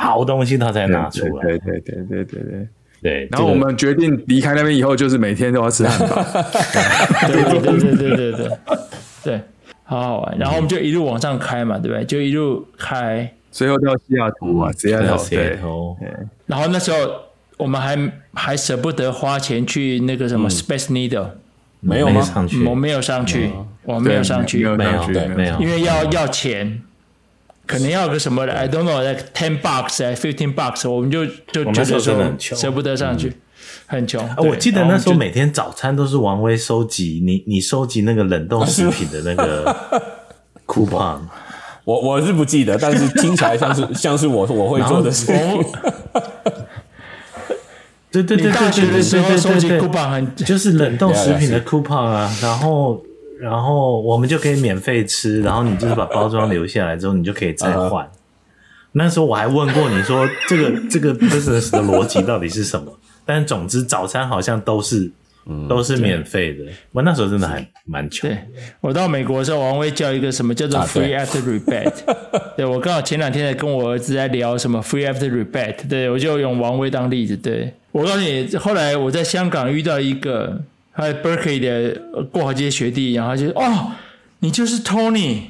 好东西他才拿出来，对对对对对对对对。然后我们决定离开那边以后，就是每天都要吃汉堡。对对对对对对对对，好好玩。然后我们就一路往上开嘛，对不对？就一路开，最后到西雅图啊，西雅图。对。然后那时候我们还还舍不得花钱去那个什么 Space Needle，、嗯、没有吗？我没有上去，我没有上去，没有对没有，因为要要钱。可能要个什么 I don't know like ten bucks 哎 fifteen bucks， 我们就就觉得说舍不得上去，很穷、嗯啊。我记得那时候每天早餐都是王威收集，你你收集那个冷冻食品的那个 coupon， 我我是不记得，但是听起来像是像是我我会做的事。对对对对对对对对，大学的时候收集 coupon 很就是冷冻食品的 coupon 啊，然后。然后我们就可以免费吃，然后你就是把包装留下来之后，你就可以再换。Uh-huh. 那时候我还问过你说这个这个 business 的逻辑到底是什么？但总之早餐好像都是、嗯、都是免费的。我那时候真的还蛮穷。对，我到美国的时候，王威叫一个什么叫做 free after rebate。对，我刚好前两天在跟我儿子在聊什么 free after rebate。对，我就用王威当例子。对，我告诉你，后来我在香港遇到一个。他在 Berkeley 的过好这些学弟，然后他就哦，你就是 Tony，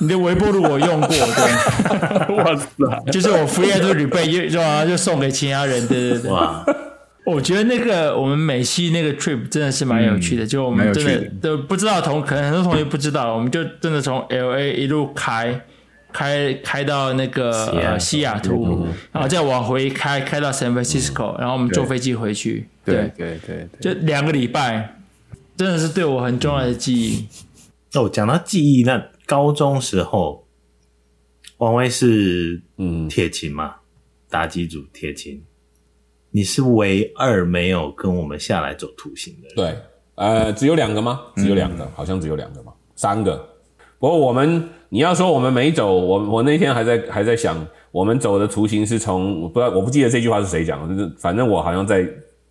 你的微波炉我用过，对，哇塞，就是我 free after rebate， 然后就送给其他人，对对对。哇，我觉得那个我们美西那个 trip 真的是蛮有趣的，嗯、就我们真的都不知道同，可能很多同学不知道，我们就真的从 L A 一路开。开开到那个、呃、西雅图、嗯，然后再往回开，开到 San Francisco，、嗯、然后我们坐飞机回去。对对 对, 对，就两个礼拜，真的是对我很重要的记忆。嗯、哦，讲到记忆，那高中时候，王威是嗯铁琴嘛，嗯、打击组铁琴，你是唯二没有跟我们下来走图形的人。对，呃，只有两个吗？只有两个，嗯、好像只有两个嘛，三个。不过我们。你要说我们没走，我我那天还在还在想，我们走的图形是从我不知道我不记得这句话是谁讲的，就是反正我好像在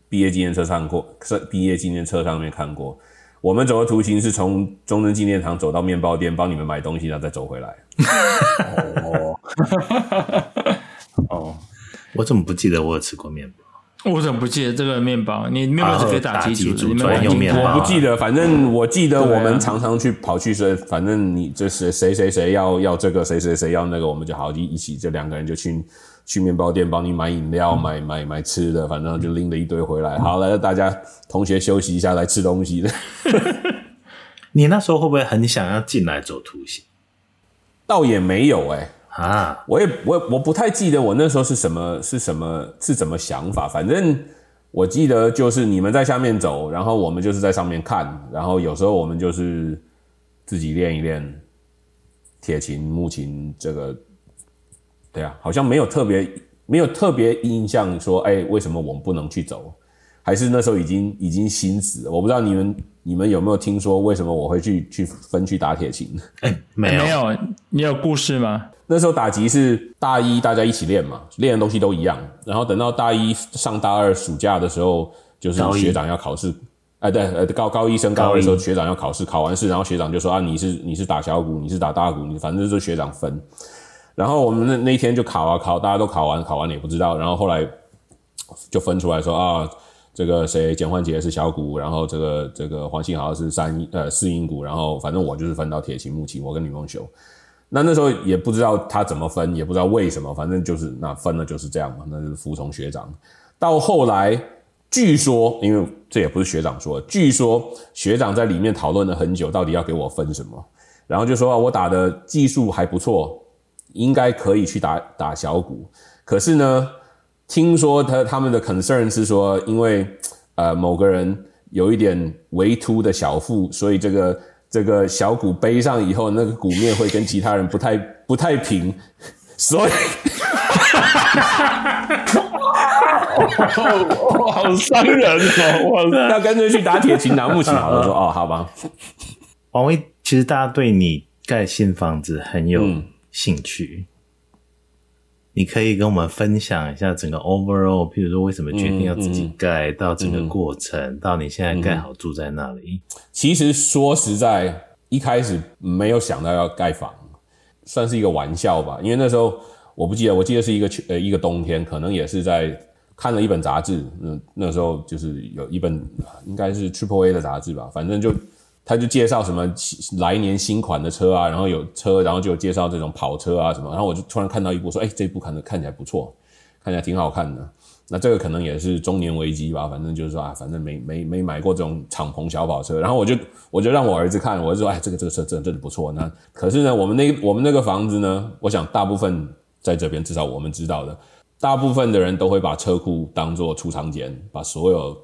毕业纪念册上过，毕业纪念册上面看过，我们走的图形是从中正纪念堂走到面包店，帮你们买东西，然后再走回来。哦哦哦，我怎么不记得我有吃过面包？我怎么不记得这个面包？你面包是可以打基础的，专用面包。我不记得，反正我记得我们常常去跑去说，反正你就是谁谁谁要要这个，谁谁谁要那个，我们就好一起，这两个人就去去面包店帮你买饮料、嗯、买买买吃的，反正就拎了一堆回来。嗯、好了，大家同学休息一下，来吃东西的。你那时候会不会很想要进来走图形？倒也没有哎、欸。啊，我也我我不太记得我那时候是什么是什么是怎么想法，反正我记得就是你们在下面走，然后我们就是在上面看，然后有时候我们就是自己练一练铁琴、木琴这个，对啊，好像没有特别没有特别印象说，哎、欸，为什么我们不能去走？还是那时候已经已经心死了，我不知道你们你们有没有听说为什么我会去去分去打铁琴？哎、欸，没有没有，你有故事吗？那时候打击是大一大家一起练嘛，练的东西都一样。然后等到大一上大二暑假的时候，就是学长要考试，哎，对，呃，高高一升高二的时候，学长要考试，考完试，然后学长就说啊，你是你是打小鼓，你是打大鼓，你反正就是学长分。然后我们那那一天就考啊考，大家都考完，考完了也不知道。然后后来就分出来说啊，这个谁简焕杰是小鼓，然后这个这个黄信豪是三呃四音鼓，然后反正我就是分到铁琴、木琴，我跟李梦修。那那时候也不知道他怎么分，也不知道为什么，反正就是那分了就是这样嘛，那就是服从学长。到后来，据说，因为这也不是学长说的，据说学长在里面讨论了很久，到底要给我分什么，然后就说、啊、我打的技术还不错，应该可以去打打小鼓。可是呢，听说他他们的 concern 是说，因为呃某个人有一点微凸的小腹，所以这个。这个小鼓背上以后，那个鼓面会跟其他人不太不太平，所以哦，好伤人哦！那干脆去打铁琴、拿木琴好了。说哦，好吧。王威，其实大家对你盖新房子很有兴趣，嗯、你可以跟我们分享一下整个 overall， 譬如说为什么决定要自己盖，嗯嗯、到整个过程，嗯、到你现在盖好住在那里。其实说实在，一开始没有想到要盖房，算是一个玩笑吧。因为那时候我不记得，我记得是一个呃一个冬天，可能也是在看了一本杂志。嗯，那时候就是有一本应该是 triple A 的杂志吧，反正就他就介绍什么来年新款的车啊，然后有车，然后就有介绍这种跑车啊什么。然后我就突然看到一部说，哎、欸，这部看的看起来不错，看起来挺好看的。那这个可能也是中年危机吧，反正就是说啊，反正没没没买过这种敞篷小跑车，然后我就我就让我儿子看，我就说哎，这个这个车真的真的不错。那可是呢，我们那我们那个房子呢，我想大部分在这边，至少我们知道的，大部分的人都会把车库当作储藏间，把所有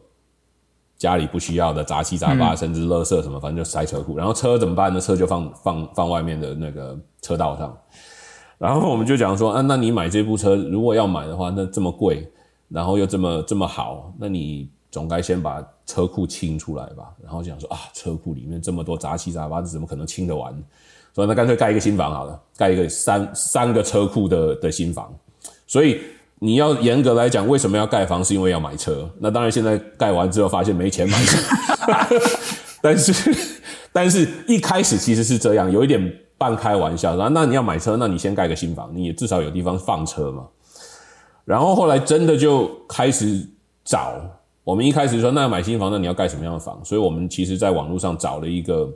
家里不需要的杂七杂八，甚至垃圾什么，反正就塞车库。然后车怎么办呢？车就放放放外面的那个车道上。然后我们就讲说，啊，那你买这部车，如果要买的话，那这么贵。然后又这么这么好，那你总该先把车库清出来吧。然后想说啊，车库里面这么多杂七杂八，怎么可能清得完？所以那干脆盖一个新房好了，盖一个三三个车库的的新房。所以你要严格来讲，为什么要盖房？是因为要买车。那当然，现在盖完之后发现没钱买车，但是但是一开始其实是这样，有一点半开玩笑。然后那你要买车，那你先盖个新房，你也至少有地方放车嘛。然后后来真的就开始找，我们一开始说那买新房，那你要盖什么样的房？所以我们其实在网络上找了一个，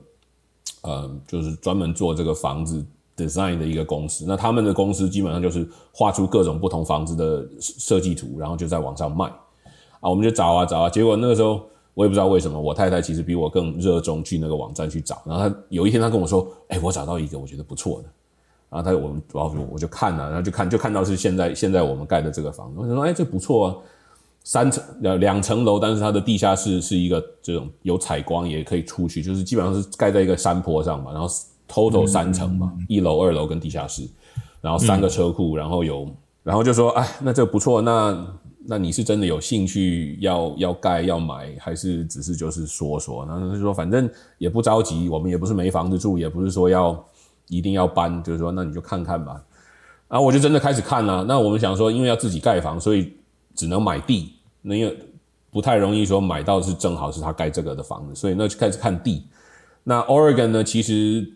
呃，就是专门做这个房子 design 的一个公司。那他们的公司基本上就是画出各种不同房子的设计图，然后就在网上卖。啊，我们就找啊找啊，结果那个时候我也不知道为什么，我太太其实比我更热衷去那个网站去找。然后她有一天她跟我说：“哎，我找到一个我觉得不错的。”然后他我们然后我就看了、啊，然后就看就看到是现在现在我们盖的这个房子，我想说哎这不错啊，三层呃两层楼，但是它的地下室是一个这种有采光也可以出去，就是基本上是盖在一个山坡上嘛，然后 total 三层嘛，嗯、一楼二楼跟地下室，然后三个车库，嗯、然后有然后就说哎那这不错，那那你是真的有兴趣要要盖要买，还是只是就是说说？然后就说反正也不着急，我们也不是没房子住，也不是说要。一定要搬，就是说，那你就看看吧。然、啊、后我就真的开始看了、啊。那我们想说，因为要自己盖房，所以只能买地，那因为不太容易说买到是正好是他盖这个的房子，所以那就开始看地。那 Oregon 呢，其实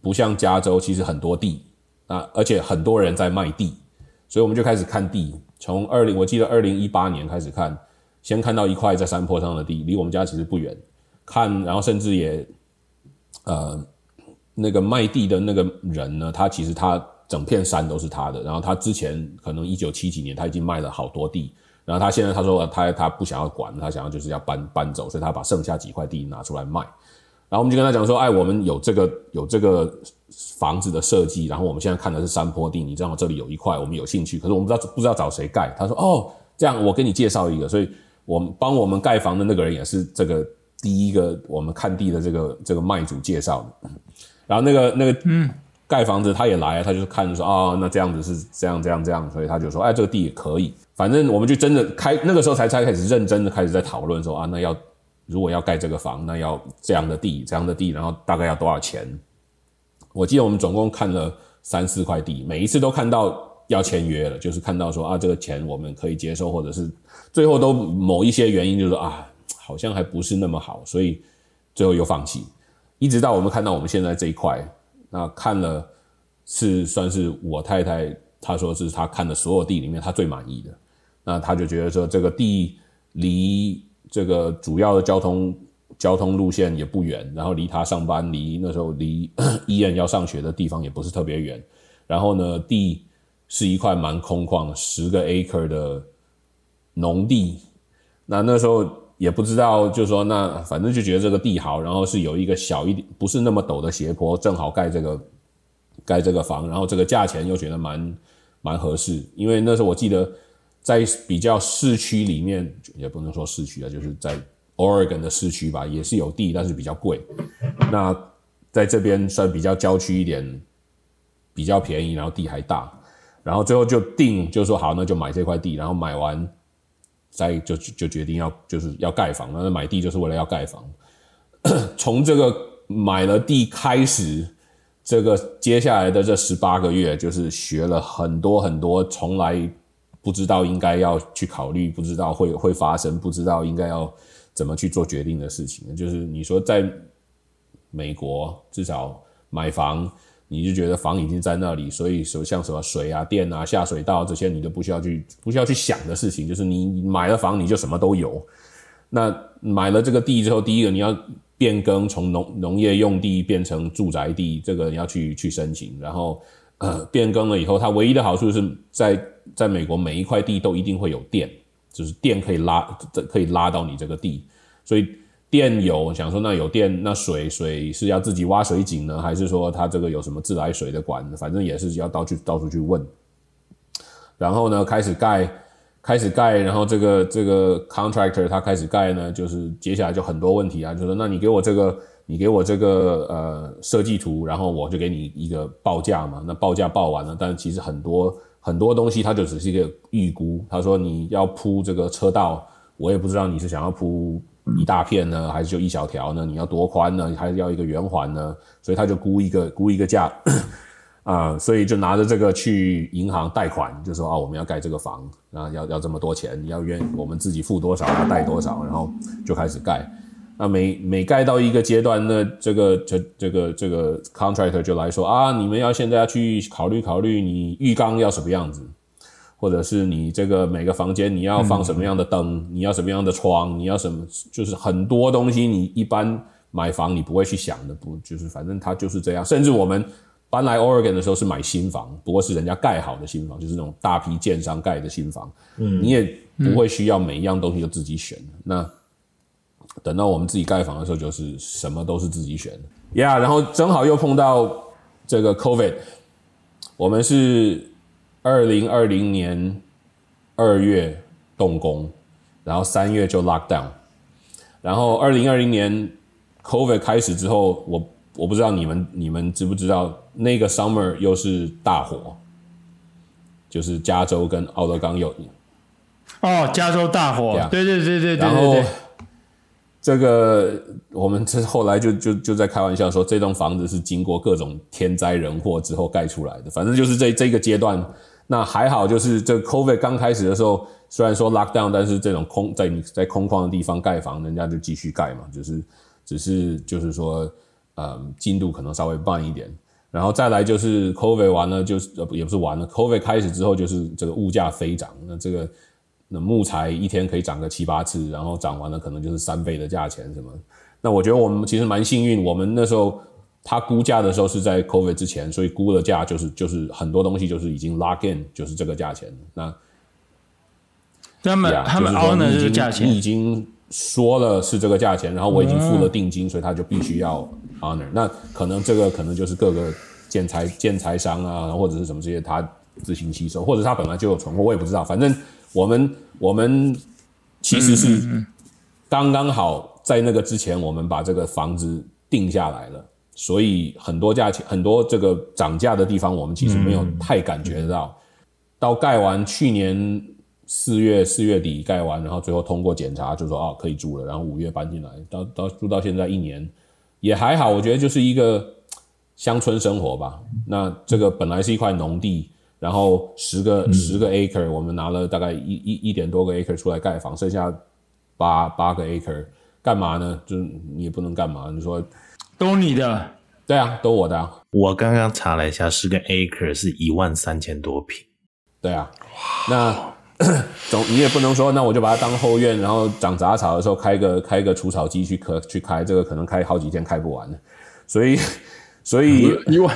不像加州，其实很多地，啊，而且很多人在卖地，所以我们就开始看地。从二零我记得二零一八年开始看，先看到一块在山坡上的地，离我们家其实不远，看然后甚至也呃那个卖地的那个人呢，他其实他整片山都是他的，然后他之前可能一九七几年他已经卖了好多地，然后他现在他说他他不想要管，他想要就是要搬搬走，所以他把剩下几块地拿出来卖。然后我们就跟他讲说，哎，我们有这个有这个房子的设计，然后我们现在看的是山坡地，你知道这里有一块我们有兴趣，可是我们不知道不知道找谁盖。他说哦，这样我给你介绍一个，所以我们帮我们盖房的那个人也是这个第一个我们看地的这个这个卖主介绍的。然后那个那个嗯。盖房子他也来，他就是看说啊、哦，那这样子是这样这样这样，所以他就说，哎，这个地也可以。反正我们就真的开那个时候才才开始认真的开始在讨论说啊，那要如果要盖这个房，那要这样的地这样的地，然后大概要多少钱？我记得我们总共看了三四块地，每一次都看到要签约了，就是看到说啊，这个钱我们可以接受，或者是最后都某一些原因就是啊，好像还不是那么好，所以最后又放弃。一直到我们看到我们现在这一块。那看了是算是我太太，她说是她看的所有地里面她最满意的。那她就觉得说这个地离这个主要的交通交通路线也不远，然后离她上班离那时候离Ian要上学的地方也不是特别远。然后呢，地是一块蛮空旷十个 acre 的农地。那那时候也不知道，就说那反正就觉得这个地好，然后是有一个小一点不是那么陡的斜坡，正好盖这个盖这个房，然后这个价钱又觉得蛮蛮合适，因为那时候我记得在比较市区里面，也不能说市区啊，就是在 Oregon 的市区吧，也是有地，但是比较贵。那在这边算比较郊区一点，比较便宜，然后地还大，然后最后就定就说好，那就买这块地，然后买完。再就就决定要就是要盖房，那买地就是为了要盖房。从这个买了地开始，这个接下来的这十八个月就是学了很多很多，从来不知道应该要去考虑，不知道会会发生，不知道应该要怎么去做决定的事情。就是你说在美国至少买房，你就觉得房已经在那里，所以像什么水啊、电啊、下水道这些你都不需要去不需要去想的事情，就是你买了房你就什么都有。那买了这个地之后，第一个你要变更，从农农业用地变成住宅地，这个你要去去申请，然后呃变更了以后，它唯一的好处是在在美国每一块地都一定会有电，就是电可以拉可以拉到你这个地，所以电有，想说那有电，那水水是要自己挖水井呢，还是说它这个有什么自来水的管？反正也是要到处到处去问。然后呢，开始盖，开始盖，然后这个这个 contractor 他开始盖呢，就是接下来就很多问题啊，就说那你给我这个，你给我这个呃设计图，然后我就给你一个报价嘛。那报价报完了，但其实很多很多东西它就只是一个预估。他说你要铺这个车道，我也不知道你是想要铺一大片呢，还是就一小条呢？你要多宽呢？还是要一个圆环呢？所以他就估一个估一个价，啊、呃，所以就拿着这个去银行贷款，就说啊，我们要盖这个房，啊，要要这么多钱，要愿我们自己付多少，要贷多少，然后就开始盖。那每每盖到一个阶段呢，这个这这个这个 contractor 就来说啊，你们要现在要去考虑考虑，你浴缸要什么样子。或者是你这个每个房间你要放什么样的灯，你要什么样的窗，你要什么，就是很多东西你一般买房你不会去想的，不就是反正它就是这样。甚至我们搬来 Oregon 的时候是买新房，不过是人家盖好的新房，就是那种大批建商盖的新房，嗯，你也不会需要每一样东西都自己选。那等到我们自己盖房的时候，就是什么都是自己选的呀。Yeah, 然后正好又碰到这个 COVID， 我们是。二零二零年二月动工，然后三月就 lockdown， 然后二零二零年 COVID 开始之后，我我不知道你们你们知不知道，那个 summer 又是大火，就是加州跟奥勒冈有哦，加州大火，对对对对对，然后这个我们这后来就就就在开玩笑说，这栋房子是经过各种天灾人祸之后盖出来的，反正就是这这个阶段。那还好，就是这 COVID 刚开始的时候，虽然说 lockdown， 但是这种空在你在空旷的地方盖房，人家就继续盖嘛，就是只是就是说，嗯，进度可能稍微慢一点。然后再来就是 COVID 完了，就是也不是完了 COVID 开始之后就是这个物价飞涨，那这个那木材一天可以涨个七八次，然后涨完了可能就是三倍的价钱什么。那我觉得我们其实蛮幸运，我们那时候他估价的时候是在 COVID 之前，所以估的价就是就是很多东西就是已经 lock in 就是这个价钱。那他们、yeah, 他们 honor 这个价钱，你已经说了是这个价钱，然后我已经付了定金，嗯、所以他就必须要 honor。那可能这个可能就是各个建材建材商啊，或者是什么这些他自行吸收，或者他本来就有存货，我也不知道。反正我们我们其实是刚刚好在那个之前，我们把这个房子定下来了，所以很多价钱很多这个涨价的地方，我们其实没有太感觉得到。嗯、到盖完去年。四月四月底盖完，然后最后通过检查就说啊可以住了，然后五月搬进来，到到住到现在一年也还好，我觉得就是一个乡村生活吧。那这个本来是一块农地，然后十个、嗯、十个 acre， 我们拿了大概一一一点多个 acre 出来盖房，剩下八八个 acre 干嘛呢？就你也不能干嘛，你说都你的，对啊，都我的、啊。我刚刚查了一下，十个 acre 是一万三千多平，对啊，那。总你也不能说，那我就把它当后院，然后长杂草的时候开个开个除草机去可去开，这个可能开好几天开不完，所以所以、嗯、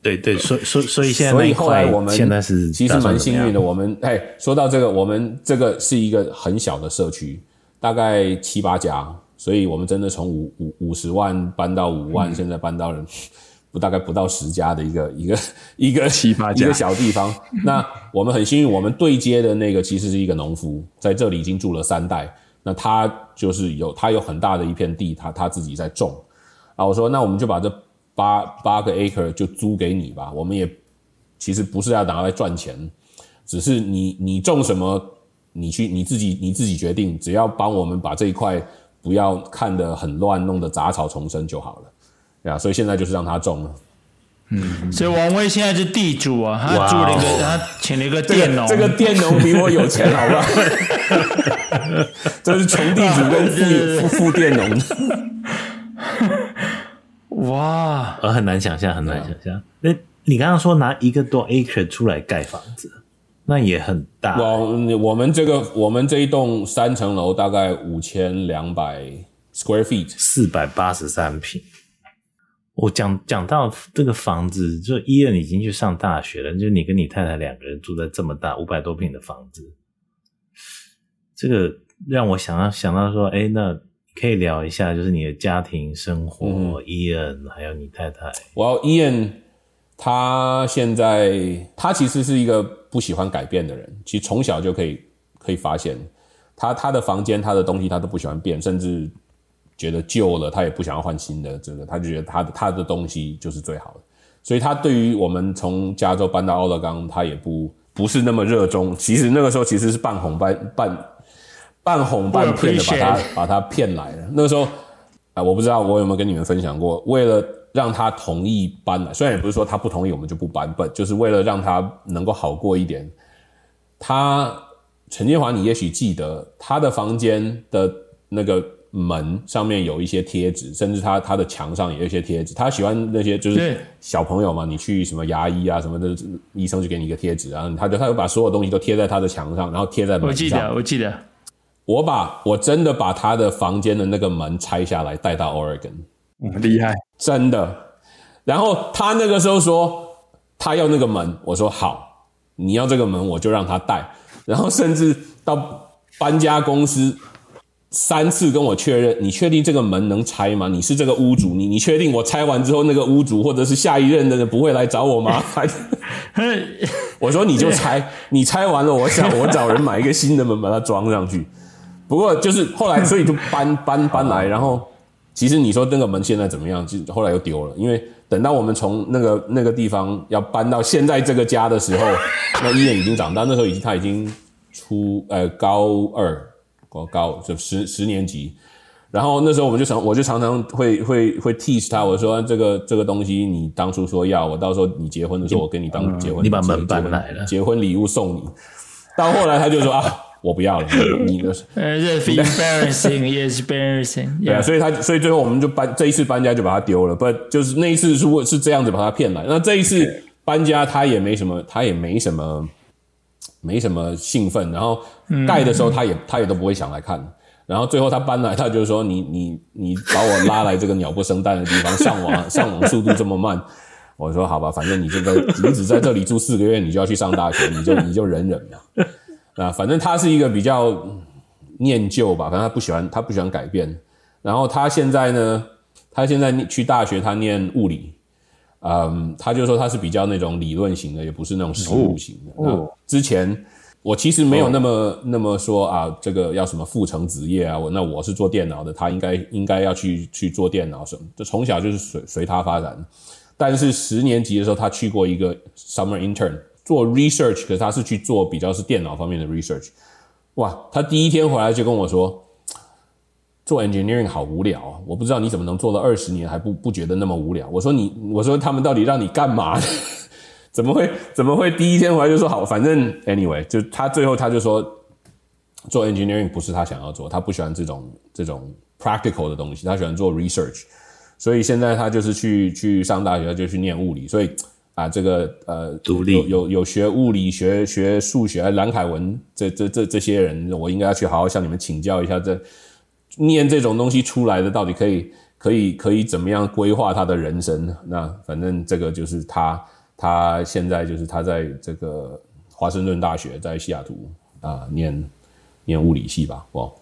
对对，所以所以现在那一块，所以后来我们现在是其实蛮幸运的，我们哎说到这个，我们这个是一个很小的社区，大概七八家，所以我们真的从五五五十万搬到五万、嗯，现在搬到人。不大概不到十家的一个一个一个七八家一个小地方。那我们很幸运，我们对接的那个其实是一个农夫，在这里已经住了三代。那他就是有他有很大的一片地，他他自己在种。啊，我说那我们就把这八八个 acre 就租给你吧。我们也其实不是要拿来赚钱，只是你你种什么，你去你自己你自己决定，只要帮我们把这一块不要看得很乱，弄得杂草丛生就好了。对啊，所以现在就是让他种了。嗯，所以王威现在是地主啊，他住了一个， wow, 他请了一个佃农、这个。这个佃农比我有钱，好不好？这是穷地主跟富富佃农。哇，我很难想象，很难想象。那你刚刚说拿一个多 acre 出来盖房子，那也很大、欸。我我们这个我们这一栋三层楼大概五千两百 square feet， 四百八十三平。我讲讲到这个房子，就Ian已经去上大学了，就你跟你太太两个人住在这么大五百多平的房子，这个让我想到想到说，哎，那可以聊一下，就是你的家庭生活，Ian、嗯、还有你太太。Well, Ian 他现在他其实是一个不喜欢改变的人，其实从小就可以可以发现，他他的房间他的东西他都不喜欢变，甚至。觉得旧了他也不想要换新的，这个他就觉得他的他的东西就是最好的，所以他对于我们从加州搬到奥勒冈他也不不是那么热衷，其实那个时候其实是半哄半半半哄半骗的把他把他骗来了。那个时候啊，我不知道我有没有跟你们分享过，为了让他同意搬来，虽然也不是说他不同意我们就不搬，但就是为了让他能够好过一点，他陈建华你也许记得他的房间的那个门上面有一些贴纸，甚至他他的墙上也有一些贴纸。他喜欢那些就是小朋友嘛，你去什么牙医啊什么的，医生就给你一个贴纸啊，他就他就把所有东西都贴在他的墙上，然后贴在门上。我记得，我记得，我把我真的把他的房间的那个门拆下来带到 Oregon， 厉害，真的。然后他那个时候说他要那个门，我说好，你要这个门我就让他带。然后甚至到搬家公司。三次跟我确认，你确定这个门能拆吗？你是这个屋主，你你确定我拆完之后那个屋主或者是下一任的人不会来找我麻烦？我说你就拆，你拆完了，我想我找人买一个新的门把它装上去。不过就是后来，所以就搬搬搬来，然后其实你说那个门现在怎么样？其实后来又丢了，因为等到我们从那个那个地方要搬到现在这个家的时候，那Ian已经长大，那时候已经他已经出呃高二。高就十十年级，然后那时候我们就常我就常常会会会 tease 他，我说这个这个东西你当初说要，我到时候你结婚的时候我给你当结婚，嗯、你把门搬来了，结婚礼物送你。到后来他就说啊，我不要了。你的It's embarrassing, it's embarrassing. Yeah. 对啊，所以他所以最后我们就搬这一次搬家就把它丢了，不就是那一次如果是这样子把它骗来，那这一次搬家他也没什么，他也没什么没什么兴奋，然后盖的时候他也、嗯、他也都不会想来看。然后最后他搬来，他就说：“你你你把我拉来这个鸟不生蛋的地方，上网上网速度这么慢。”我说：“好吧，反正你就在你只在这里住四个月，你就要去上大学，你就你就忍忍嘛。”那反正他是一个比较念旧吧，反正他不喜欢他不喜欢改变。然后他现在呢，他现在去大学，他念物理，嗯，他就说他是比较那种理论型的，也不是那种实务型的。哦哦、那之前。我其实没有那么、oh. 那么说啊，这个要什么父承职业啊？我那我是做电脑的，他应该应该要去去做电脑什么？就从小就是随随他发展。但是十年级的时候，他去过一个 summer intern 做 research， 可是他是去做比较是电脑方面的 research。哇，他第一天回来就跟我说，做 engineering 好无聊啊！我不知道你怎么能做了二十年还不不觉得那么无聊。我说你，我说他们到底让你干嘛呢？怎么会怎么会第一天回来就说好，反正 anyway 就他最后他就说做 engineering 不是他想要做，他不喜欢这种这种 practical 的东西，他喜欢做 research， 所以现在他就是去去上大学就去念物理，所以啊这个呃独立有 有, 有学物理学学数学蓝凯文这这这这些人，我应该要去好好向你们请教一下，这念这种东西出来的到底可以可以可以怎么样规划他的人生。那反正这个就是他。他现在就是他在这个华盛顿大学在西雅图啊、呃、念念物理系吧。哦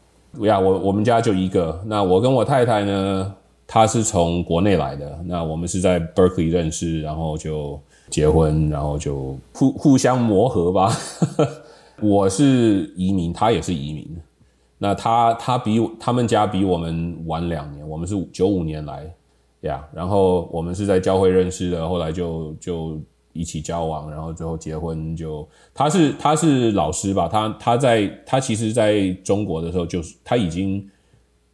呀，我我们家就一个，那我跟我太太呢，她是从国内来的，那我们是在 Berkeley 认识，然后就结婚，然后就互互相磨合吧。我是移民，她也是移民。那她她比他们家比我们晚两年，我们是九五年来。呀、yeah, 然后我们是在教会认识的，后来就就一起交往，然后最后结婚就。他是他是老师吧，他他在他其实在中国的时候就是他已经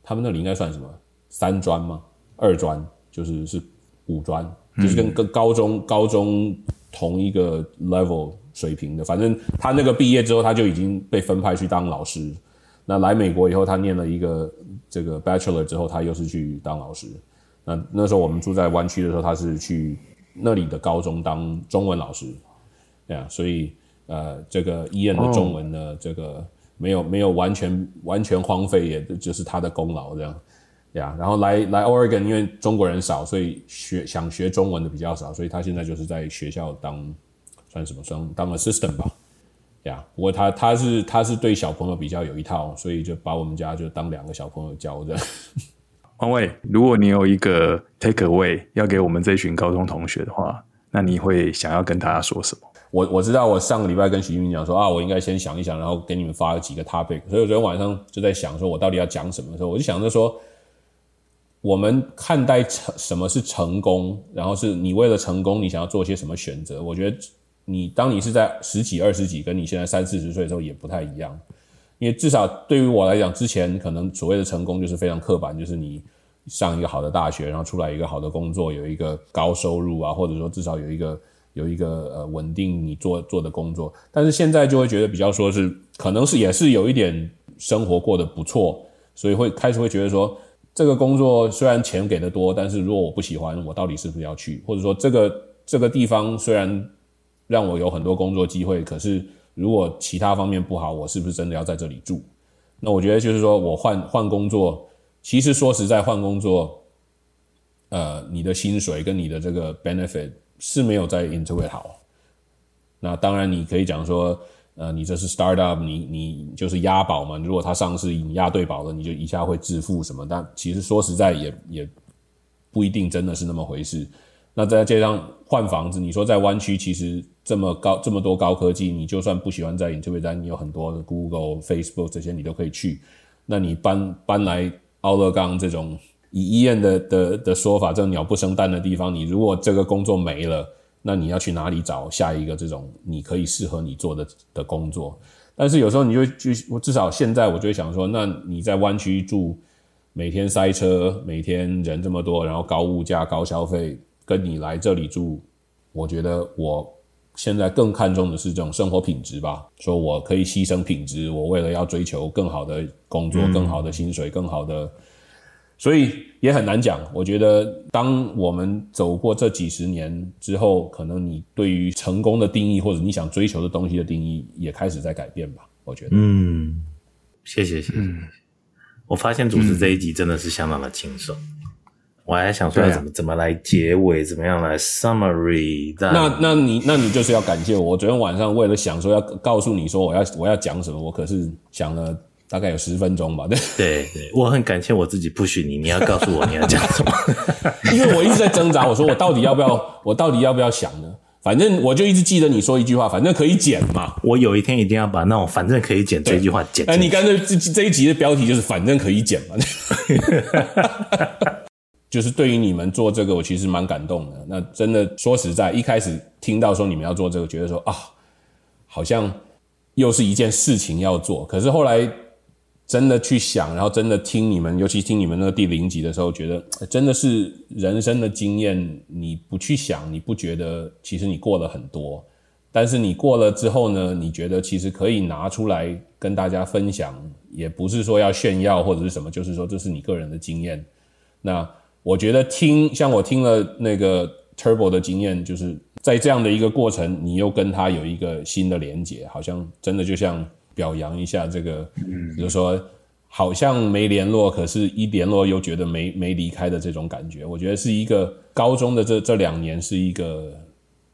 他们那里应该算什么三专吗二专就是是五专就是跟跟高中高中同一个 level 水平的，反正他那个毕业之后他就已经被分派去当老师。那来美国以后他念了一个这个 bachelor 之后他又是去当老师。那那时候我们住在湾区的时候，他是去那里的高中当中文老师，对啊，所以呃，这个 Ian 的中文呢， oh. 这个没有没有完全完全荒废，也就是他的功劳这样，对啊。然后来来 Oregon， 因为中国人少，所以学想学中文的比较少，所以他现在就是在学校当算什么算当了 assistant 吧，对啊。不过他他是他是对小朋友比较有一套，所以就把我们家就当两个小朋友教的。王伟，如果你有一个 take away 要给我们这群高中同学的话，那你会想要跟大家说什么？我我知道，我上个礼拜跟徐一鸣讲说啊，我应该先想一想，然后给你们发几个 topic。所以我昨天晚上就在想，说我到底要讲什么的时候，我就想着说，我们看待什么是成功，然后是你为了成功，你想要做些什么选择？我觉得你当你是在十几、二十几，跟你现在三四十岁的时候也不太一样。因为至少对于我来讲，之前可能所谓的成功就是非常刻板，就是你上一个好的大学，然后出来一个好的工作，有一个高收入啊，或者说至少有一个有一个呃稳定你做做的工作。但是现在就会觉得比较说是，可能是也是有一点生活过得不错，所以会开始会觉得说，这个工作虽然钱给的多，但是如果我不喜欢，我到底是不是要去？或者说这个这个地方虽然让我有很多工作机会，可是如果其他方面不好，我是不是真的要在这里住？那我觉得就是说我换换工作，其实说实在换工作，呃，你的薪水跟你的这个 benefit 是没有在 Intuit 好。那当然你可以讲说，呃，你这是 startup， 你你就是押宝嘛，如果它上市你押对宝了，你就一下会致富什么，但其实说实在也也不一定真的是那么回事。那再加上换房子，你说在湾区其实这么高这么多高科技，你就算不喜欢在 Intuit， 你有很多的 Google、Facebook 这些你都可以去。那你搬搬来奥勒冈这种以Ian的的的说法，这种鸟不生蛋的地方，你如果这个工作没了，那你要去哪里找下一个这种你可以适合你做的的工作？但是有时候你就就至少现在我就会想说，那你在湾区住，每天塞车，每天人这么多，然后高物价、高消费。跟你来这里住，我觉得我现在更看重的是这种生活品质吧，说我可以牺牲品质，我为了要追求更好的工作、嗯、更好的薪水、更好的，所以也很难讲。我觉得当我们走过这几十年之后，可能你对于成功的定义或者你想追求的东西的定义也开始在改变吧，我觉得。嗯，谢谢谢谢、嗯、我发现主持这一集真的是相当的轻松、嗯，我还想说要怎么、啊、怎么来结尾，怎么样来 summary。那那你那你就是要感谢我。我昨天晚上为了想说要告诉你说我要我要讲什么，我可是想了大概有十分钟吧。对对对，我很感谢我自己不许你，你要告诉我你要讲什么，因为我一直在挣扎，我说我到底要不要，我到底要不要想呢？反正我就一直记得你说一句话，反正可以剪嘛。我有一天一定要把那种反正可以剪这句话剪。哎，你干脆这一集的标题就是反正可以剪嘛。就是对于你们做这个我其实蛮感动的，那真的说实在一开始听到说你们要做这个觉得说啊好像又是一件事情要做，可是后来真的去想，然后真的听你们，尤其听你们那个第零集的时候，觉得真的是人生的经验，你不去想你不觉得其实你过了很多，但是你过了之后呢，你觉得其实可以拿出来跟大家分享，也不是说要炫耀或者是什么，就是说这是你个人的经验。那我觉得听，像我听了那个 Turbo 的经验，就是在这样的一个过程，你又跟他有一个新的连结，好像真的就像表扬一下这个，比如说好像没联络，可是一联络又觉得没没离开的这种感觉。我觉得是一个高中的这这两年是一个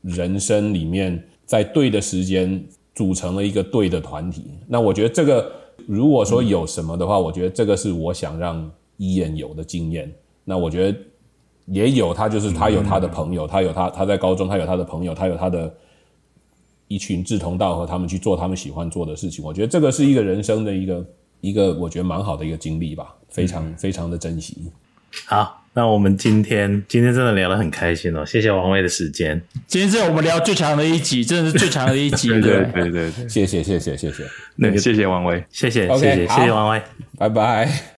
人生里面在对的时间组成了一个对的团体。那我觉得这个如果说有什么的话，我觉得这个是我想让Ian有的经验。那我觉得也有，他就是他有他的朋友，他有他他在高中他有他的朋友，他有他的一群志同道合，他们去做他们喜欢做的事情。我觉得这个是一个人生的一个一个我觉得蛮好的一个经历吧，非常、嗯、非常的珍惜。好，那我们今天今天真的聊得很开心哦，谢谢王威的时间。今天是我们聊最长的一集，真的是最长的一集。对对对 对, 对，谢谢谢谢谢谢，那个谢谢王威，谢谢、okay, 谢谢谢谢王威，拜拜。